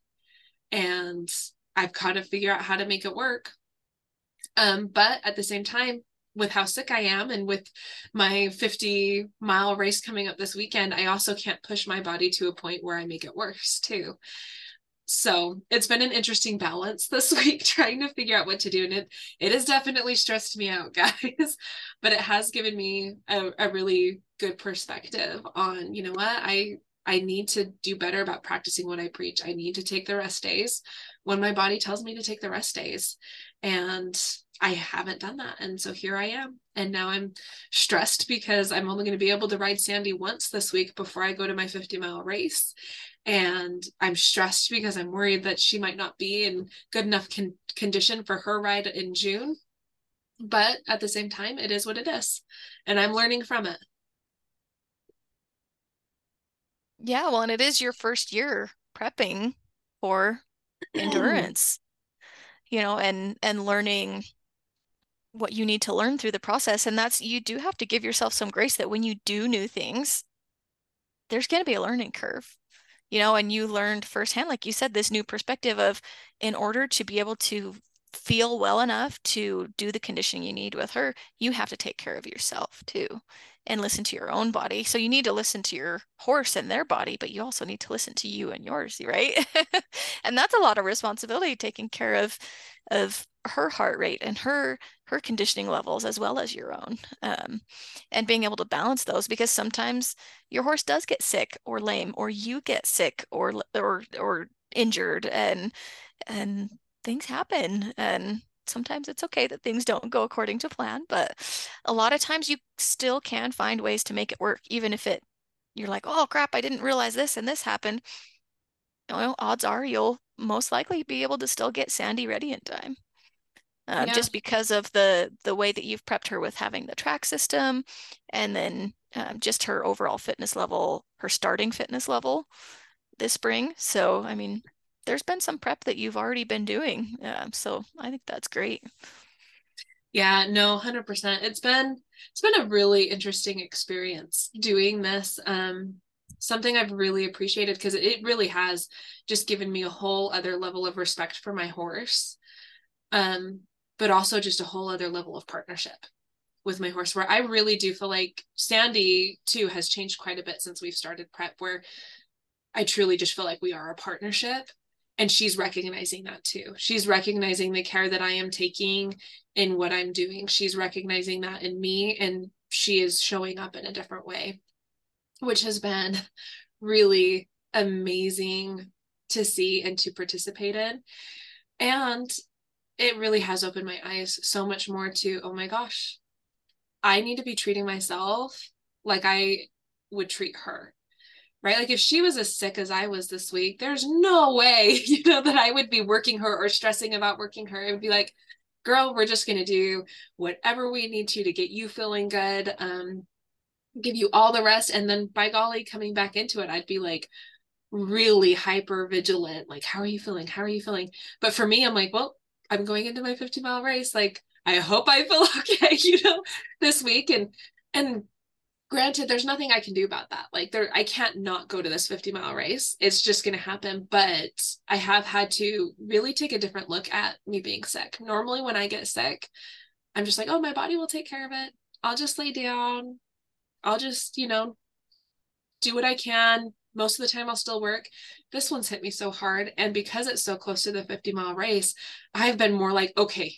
And I've got to figure out how to make it work. Um, but at the same time, with how sick I am and with my fifty mile race coming up this weekend, I also can't push my body to a point where I make it worse too. So it's been an interesting balance this week, trying to figure out what to do. And it, it has definitely stressed me out, guys, but it has given me a, a really good perspective on, you know what, I, I need to do better about practicing what I preach. I need to take the rest days. when my body tells me to take the rest days. And I haven't done that. And so here I am. And now I'm stressed because I'm only going to be able to ride Sandy once this week before I go to my fifty mile race. And I'm stressed because I'm worried that she might not be in good enough con- condition for her ride in June. But at the same time, it is what it is. And I'm learning from it. Yeah, well, and it is your first year prepping for endurance, you know, and and learning what you need to learn through the process. And that's, you do have to give yourself some grace that when you do new things, there's going to be a learning curve, you know, and you learned firsthand, like you said, this new perspective of, in order to be able to feel well enough to do the conditioning you need with her, you have to take care of yourself too and listen to your own body. So you need to listen to your horse and their body, but you also need to listen to you and yours, right? And that's a lot of responsibility, taking care of of her heart rate and her her conditioning levels as well as your own, um, and being able to balance those, because sometimes your horse does get sick or lame, or you get sick or or or injured, and and things happen, and sometimes it's okay that things don't go according to plan, but a lot of times you still can find ways to make it work, even if it, you're like, oh crap, I didn't realize this and this happened. Well, odds are you'll most likely be able to still get Sandy ready in time, um, yeah. just because of the the way that you've prepped her with having the track system, and then um, just her overall fitness level, her starting fitness level this spring. So, I mean, there's been some prep that you've already been doing. Yeah, so I think that's great. Yeah, no, one hundred percent. It's been, it's been a really interesting experience doing this. Um, something I've really appreciated, because it really has just given me a whole other level of respect for my horse. Um, but also just a whole other level of partnership with my horse, where I really do feel like Sandy too has changed quite a bit since we've started prep, where I truly just feel like we are a partnership. And she's recognizing that too. She's recognizing the care that I am taking in what I'm doing. She's recognizing that in me, and she is showing up in a different way, which has been really amazing to see and to participate in. And it really has opened my eyes so much more to, oh my gosh, I need to be treating myself like I would treat her. Right? Like if she was as sick as I was this week, there's no way, you know, that I would be working her or stressing about working her. It would be like, girl, we're just going to do whatever we need to, to get you feeling good, um, give you all the rest. And then by golly, coming back into it, I'd be like really hyper vigilant. Like, how are you feeling? How are you feeling? But for me, I'm like, well, I'm going into my fifty mile race. Like, I hope I feel okay, you know, this week. And, and granted, there's nothing I can do about that. Like there, I can't not go to this fifty mile race. It's just going to happen. But I have had to really take a different look at me being sick. Normally when I get sick, I'm just like, oh, my body will take care of it. I'll just lay down. I'll just, you know, do what I can. Most of the time I'll still work. This one's hit me so hard. And because it's so close to the fifty mile race, I've been more like, okay,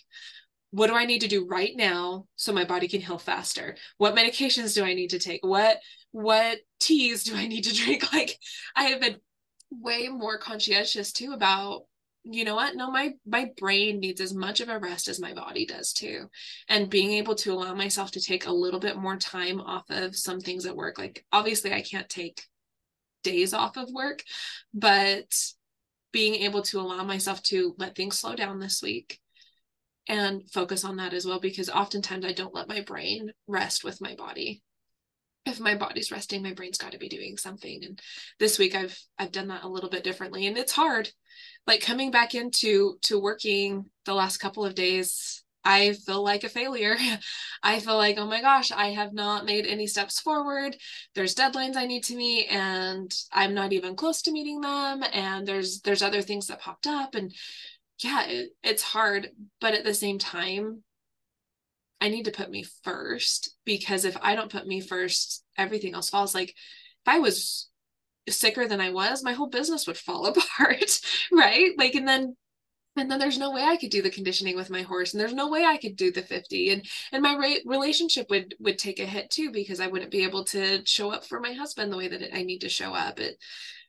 what do I need to do right now so my body can heal faster? What medications do I need to take? What, what teas do I need to drink? Like I have been way more conscientious too about, you know what? No, my, my brain needs as much of a rest as my body does too. And being able to allow myself to take a little bit more time off of some things at work. Like obviously I can't take days off of work, but being able to allow myself to let things slow down this week and focus on that as well, because oftentimes I don't let my brain rest with my body. If my body's resting, my brain's got to be doing something. And this week I've I've done that a little bit differently, and it's hard. Like coming back into to working the last couple of days, I feel like a failure. I feel like, oh my gosh, I have not made any steps forward. There's deadlines I need to meet, and I'm not even close to meeting them. And there's there's other things that popped up, and yeah, it, it's hard, but at the same time, I need to put me first, because if I don't put me first, everything else falls. Like if I was sicker than I was, my whole business would fall apart, right? Like, and then, and then there's no way I could do the conditioning with my horse, and there's no way I could do the fifty, and, and my re- relationship would, would take a hit too, because I wouldn't be able to show up for my husband the way that it, I need to show up. It,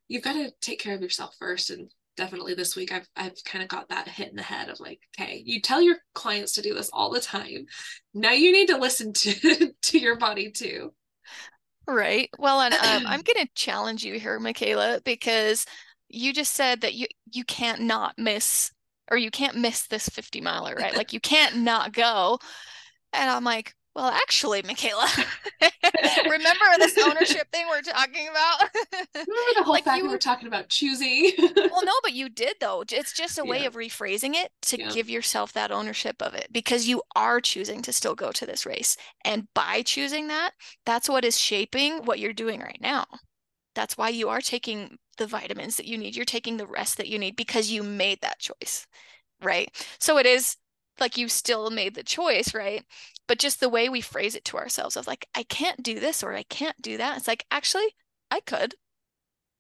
you've got to take care of yourself first, and definitely this week I've I've kind of got that hit in the head of like, okay, you tell your clients to do this all the time. Now you need to listen to, to your body too. Right. Well, and um, I'm going to challenge you here, McKayla, because you just said that you, you can't not miss, or you can't miss this fifty miler, right? Like you can't not go. And I'm like, well, actually, McKayla, remember this ownership thing we're talking about? Remember the whole like fact you were, we were talking about choosing? Well, no, but you did, though. It's just a way yeah. of rephrasing it to yeah. give yourself that ownership of it, because you are choosing to still go to this race. And by choosing that, that's what is shaping what you're doing right now. That's why you are taking the vitamins that you need. You're taking the rest that you need because you made that choice, right? So it is like you still made the choice, right? But just the way we phrase it to ourselves of like, I can't do this or I can't do that. It's like, actually, I could.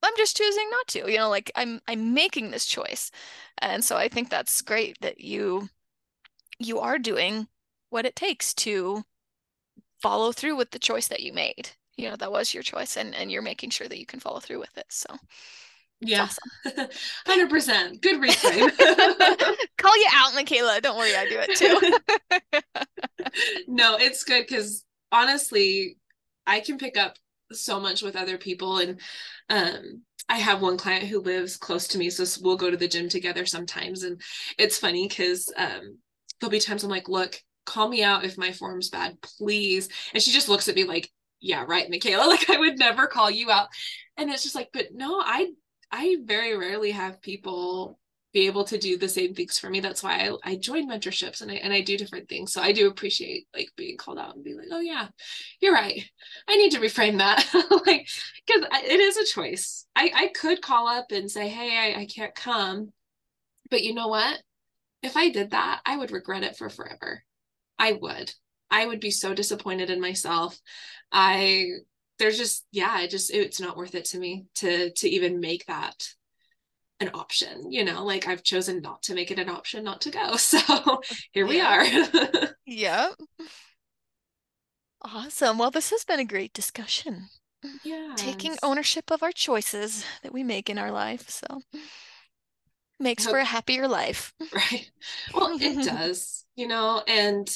I'm just choosing not to, you know, like I'm I'm making this choice. And so I think that's great that you you are doing what it takes to follow through with the choice that you made. You know, that was your choice, and, and you're making sure that you can follow through with it. So yeah, awesome. one hundred percent. Good reframe. Call you out, McKayla. Don't worry, I do it too. No, it's good because honestly, I can pick up so much with other people. And um, I have one client who lives close to me, so we'll go to the gym together sometimes. And it's funny because um, there'll be times I'm like, look, call me out if my form's bad, please. And she just looks at me like, yeah, right, McKayla, like I would never call you out. And it's just like, but no, I I very rarely have people be able to do the same things for me. That's why I, I join mentorships and I, and I do different things. So I do appreciate like being called out and being like, oh yeah, you're right. I need to reframe that. Like, cause it is a choice. I, I could call up and say, hey, I, I can't come, but you know what? If I did that, I would regret it for forever. I would, I would be so disappointed in myself. I, there's just, yeah, it just, it's not worth it to me to, to even make that an option, you know, like I've chosen not to make it an option, not to go. So here we are. Yep. Awesome. Well, this has been a great discussion. Yeah. Taking ownership of our choices that we make in our life. So makes Hope, for a happier life. Right. Well, it does, you know, and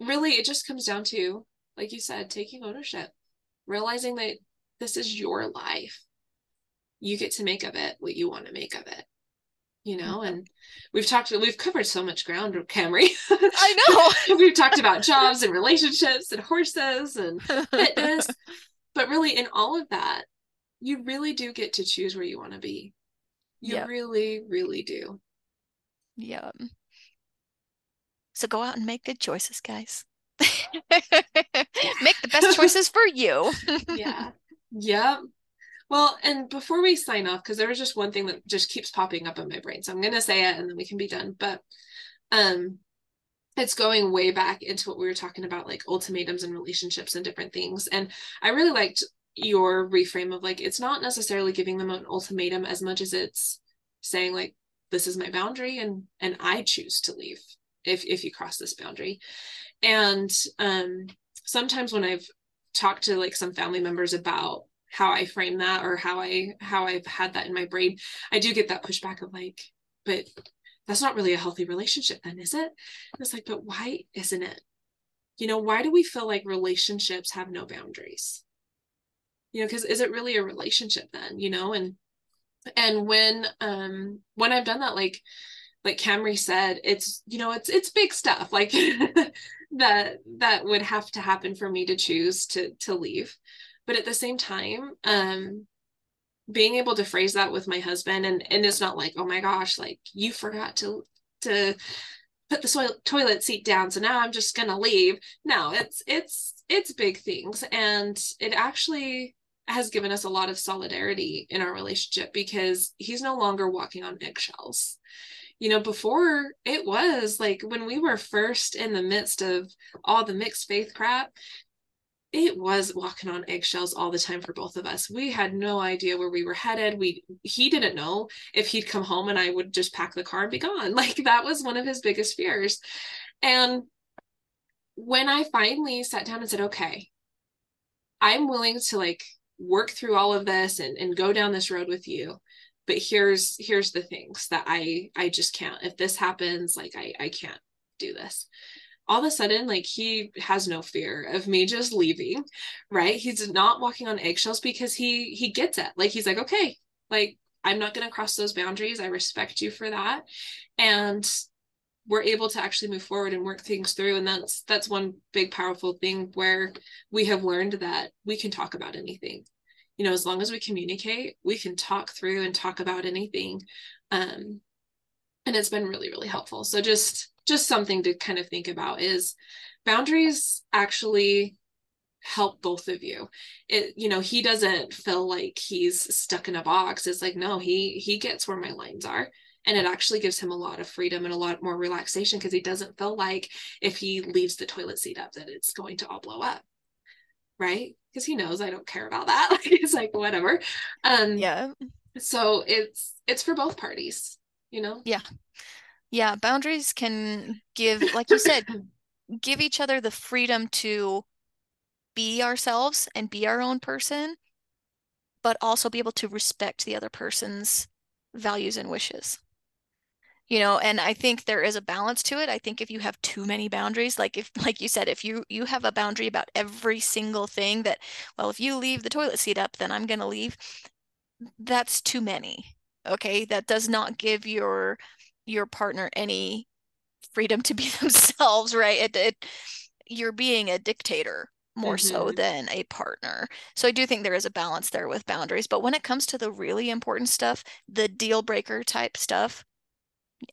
really it just comes down to, like you said, taking ownership, realizing that this is your life. You get to make of it what you want to make of it, you know, mm-hmm. and we've talked, we've covered so much ground, Camri. I know. We've talked about jobs and relationships and horses and fitness, but really in all of that, you really do get to choose where you want to be. You yep. really, really do. Yeah. So go out and make good choices, guys. Make the best choices for you. Yeah. Yep. Well, and before we sign off, because there was just one thing that just keeps popping up in my brain, so I'm going to say it and then we can be done. But um, it's going way back into what we were talking about, like ultimatums and relationships and different things. And I really liked your reframe of like, it's not necessarily giving them an ultimatum as much as it's saying like, this is my boundary and and I choose to leave if if you cross this boundary. And um, sometimes when I've talked to like some family members about how I frame that or how I, how I've had that in my brain, I do get that pushback of like, but that's not really a healthy relationship then, is it? And it's like, but why isn't it? You know, why do we feel like relationships have no boundaries? You know, because is it really a relationship then, you know? And, and when, um, when I've done that, like, like Camri said, it's, you know, it's, it's big stuff like that, that would have to happen for me to choose to, to leave. But at the same time, um, being able to phrase that with my husband, and, and it's not like, oh my gosh, like you forgot to, to put the soil, toilet seat down, so now I'm just going to leave. No, it's, it's, it's big things. And it actually has given us a lot of solidarity in our relationship because he's no longer walking on eggshells. You know, before it was like when we were first in the midst of all the mixed faith crap, it was walking on eggshells all the time for both of us. We had no idea where we were headed. We, he didn't know if he'd come home and I would just pack the car and be gone. Like that was one of his biggest fears. And when I finally sat down and said, okay, I'm willing to like work through all of this and, and go down this road with you, but here's, here's the things that I, I just can't, if this happens, like, I, I can't do this. All of a sudden, like, he has no fear of me just leaving, right? He's not walking on eggshells because he, he gets it. Like, he's like, okay, like, I'm not going to cross those boundaries. I respect you for that. And we're able to actually move forward and work things through. And that's, that's one big powerful thing where we have learned that we can talk about anything, you know, as long as we communicate, we can talk through and talk about anything. Um, and it's been really, really helpful. So just, just something to kind of think about is boundaries actually help both of you. It, you know, he doesn't feel like he's stuck in a box. It's like, no, he, he gets where my lines are. And it actually gives him a lot of freedom and a lot more relaxation, because he doesn't feel like if he leaves the toilet seat up that it's going to all blow up, right? Because he knows I don't care about that. Like, it's like, whatever. Um, yeah. So it's it's for both parties, you know? Yeah. Yeah, boundaries can give, like you said, give each other the freedom to be ourselves and be our own person, but also be able to respect the other person's values and wishes. You know, and I think there is a balance to it. I think if you have too many boundaries, like if, like you said, if you, you have a boundary about every single thing that, well, if you leave the toilet seat up, then I'm going to leave. That's too many. Okay. That does not give your, your partner any freedom to be themselves, right? It, it you're being a dictator more mm-hmm. so than a partner. So I do think there is a balance there with boundaries, but when it comes to the really important stuff, the deal breaker type stuff,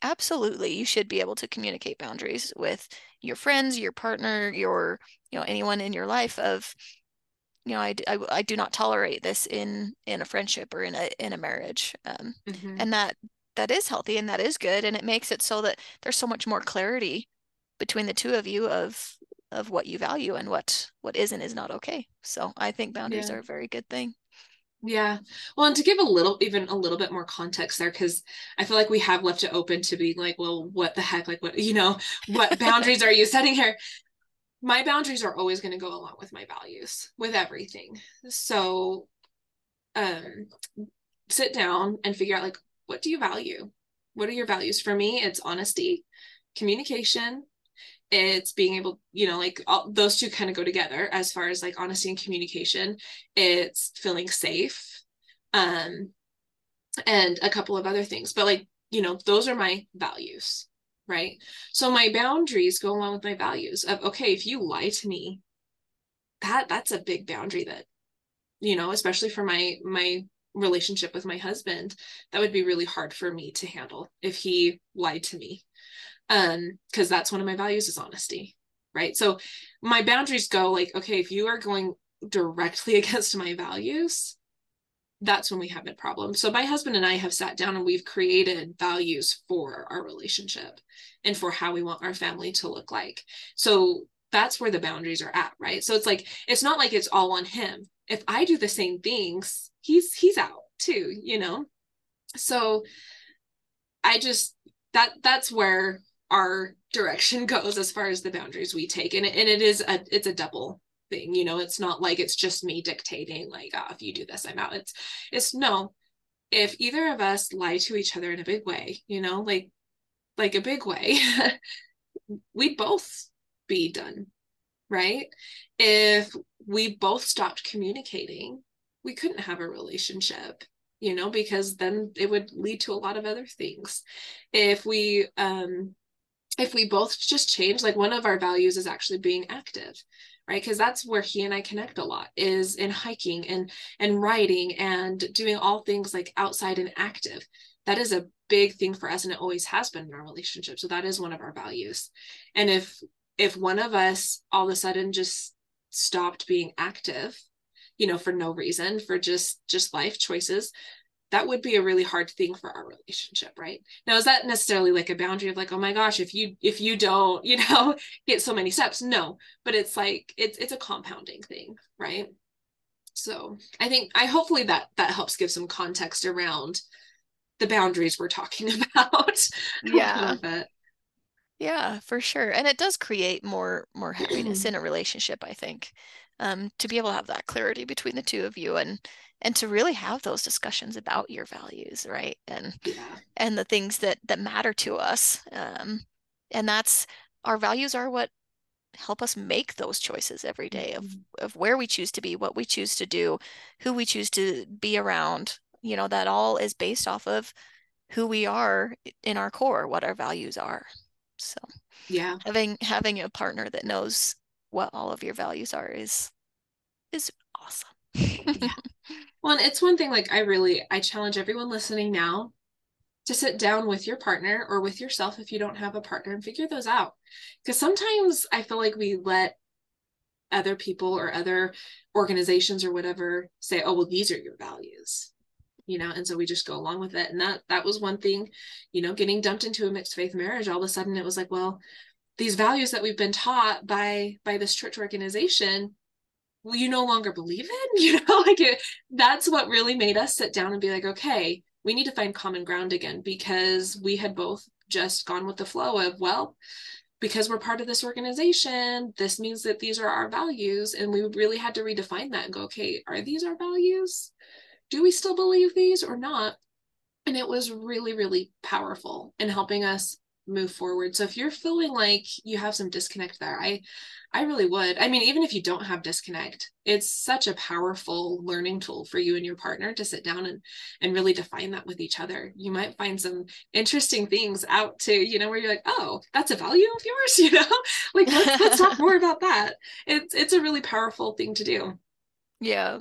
absolutely, you should be able to communicate boundaries with your friends, your partner, your, you know, anyone in your life of, you know, I, I, I do not tolerate this in, in a friendship or in a, in a marriage. Um, mm-hmm. And that, that is healthy and that is good. And it makes it so that there's so much more clarity between the two of you of, of what you value and what, what is and is not okay. So I think boundaries yeah. are a very good thing. Yeah. Well, and to give a little, even a little bit more context there, because I feel like we have left it open to being like, well, what the heck? Like, what, you know, what boundaries are you setting here? My boundaries are always going to go along with my values, with everything. So um, sit down and figure out, like, what do you value? What are your values? For me, it's honesty, communication. It's being able, you know, like all, those two kind of go together as far as like honesty and communication. It's feeling safe, um, and a couple of other things. But like, you know, those are my values, right? So my boundaries go along with my values of, okay, if you lie to me, that that's a big boundary that, you know, especially for my my relationship with my husband, that would be really hard for me to handle if he lied to me. Um, because that's one of my values is honesty, right? So my boundaries go like, okay, if you are going directly against my values, that's when we have a problem. So my husband and I have sat down and we've created values for our relationship and for how we want our family to look like. So that's where the boundaries are at, right? So it's like, it's not like it's all on him. If I do the same things, he's, he's out too, you know? So I just, that, that's where our direction goes as far as the boundaries we take. And, and it is a, it's a double thing, you know, it's not like it's just me dictating like, oh, if you do this, I'm out. It's, it's no, if either of us lie to each other in a big way, you know, like, like a big way, we'd both be done, right? If we both stopped communicating, we couldn't have a relationship, you know, because then it would lead to a lot of other things. If we, um, if we both just change, like one of our values is actually being active, right? Because that's where he and I connect a lot is in hiking and, and writing and doing all things like outside and active. That is a big thing for us. And it always has been in our relationship. So that is one of our values. And if, if one of us all of a sudden just stopped being active, you know, for no reason, for just, just life choices, that would be a really hard thing for our relationship, right? Now, is that necessarily like a boundary of like, oh my gosh, if you, if you don't, you know, get so many steps? No, but it's like, it's, it's a compounding thing, right? So I think, I hopefully that, that helps give some context around the boundaries we're talking about. Yeah. Yeah, for sure. And it does create more, more happiness in a relationship, I think, um, to be able to have that clarity between the two of you and, and to really have those discussions about your values, right? And yeah. and the things that that matter to us. Um, and that's, our values are what help us make those choices every day of, of where we choose to be, what we choose to do, who we choose to be around. You know, that all is based off of who we are in our core, what our values are. So yeah, having having a partner that knows what all of your values are is is awesome. Yeah. Well, and it's one thing, like I really, I challenge everyone listening now to sit down with your partner or with yourself if you don't have a partner and figure those out. Because sometimes I feel like we let other people or other organizations or whatever say, oh, well, these are your values, you know, and so we just go along with it. And that, that was one thing, you know, getting dumped into a mixed faith marriage, all of a sudden it was like, well, these values that we've been taught by, by this church organization, well, you no longer believe in, you know, like it, that's what really made us sit down and be like, okay, we need to find common ground again, because we had both just gone with the flow of, well, because we're part of this organization, this means that these are our values. And we really had to redefine that and go, okay, are these our values? Do we still believe these or not? And it was really, really powerful in helping us move forward. So if you're feeling like you have some disconnect there, I, I really would. I mean, even if you don't have disconnect, it's such a powerful learning tool for you and your partner to sit down and, and really define that with each other. You might find some interesting things out too, you know, where you're like, oh, that's a value of yours, you know, like let's, let's talk more about that. It's, it's a really powerful thing to do. Yeah.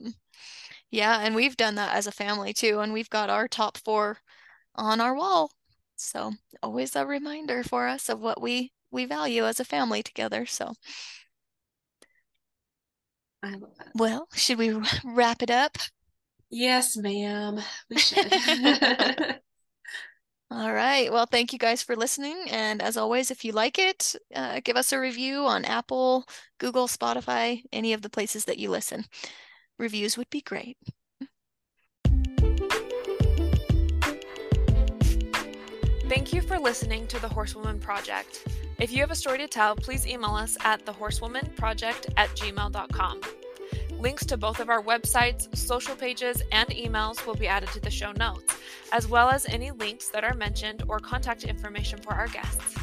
Yeah. And we've done that as a family too. And we've got our top four on our wall. So always a reminder for us of what we, we value as a family together. So, I love that. Well, should we wrap it up? Yes, ma'am. We should. All right. Well, thank you guys for listening. And as always, if you like it, uh, give us a review on Apple, Google, Spotify, any of the places that you listen. Reviews would be great. Thank you for listening to The Horsewoman Project. If you have a story to tell, please email us at the horsewoman project at gmail dot com. Links to both of our websites, social pages, and emails will be added to the show notes, as well as any links that are mentioned or contact information for our guests.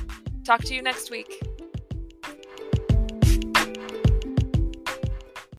Talk to you next week.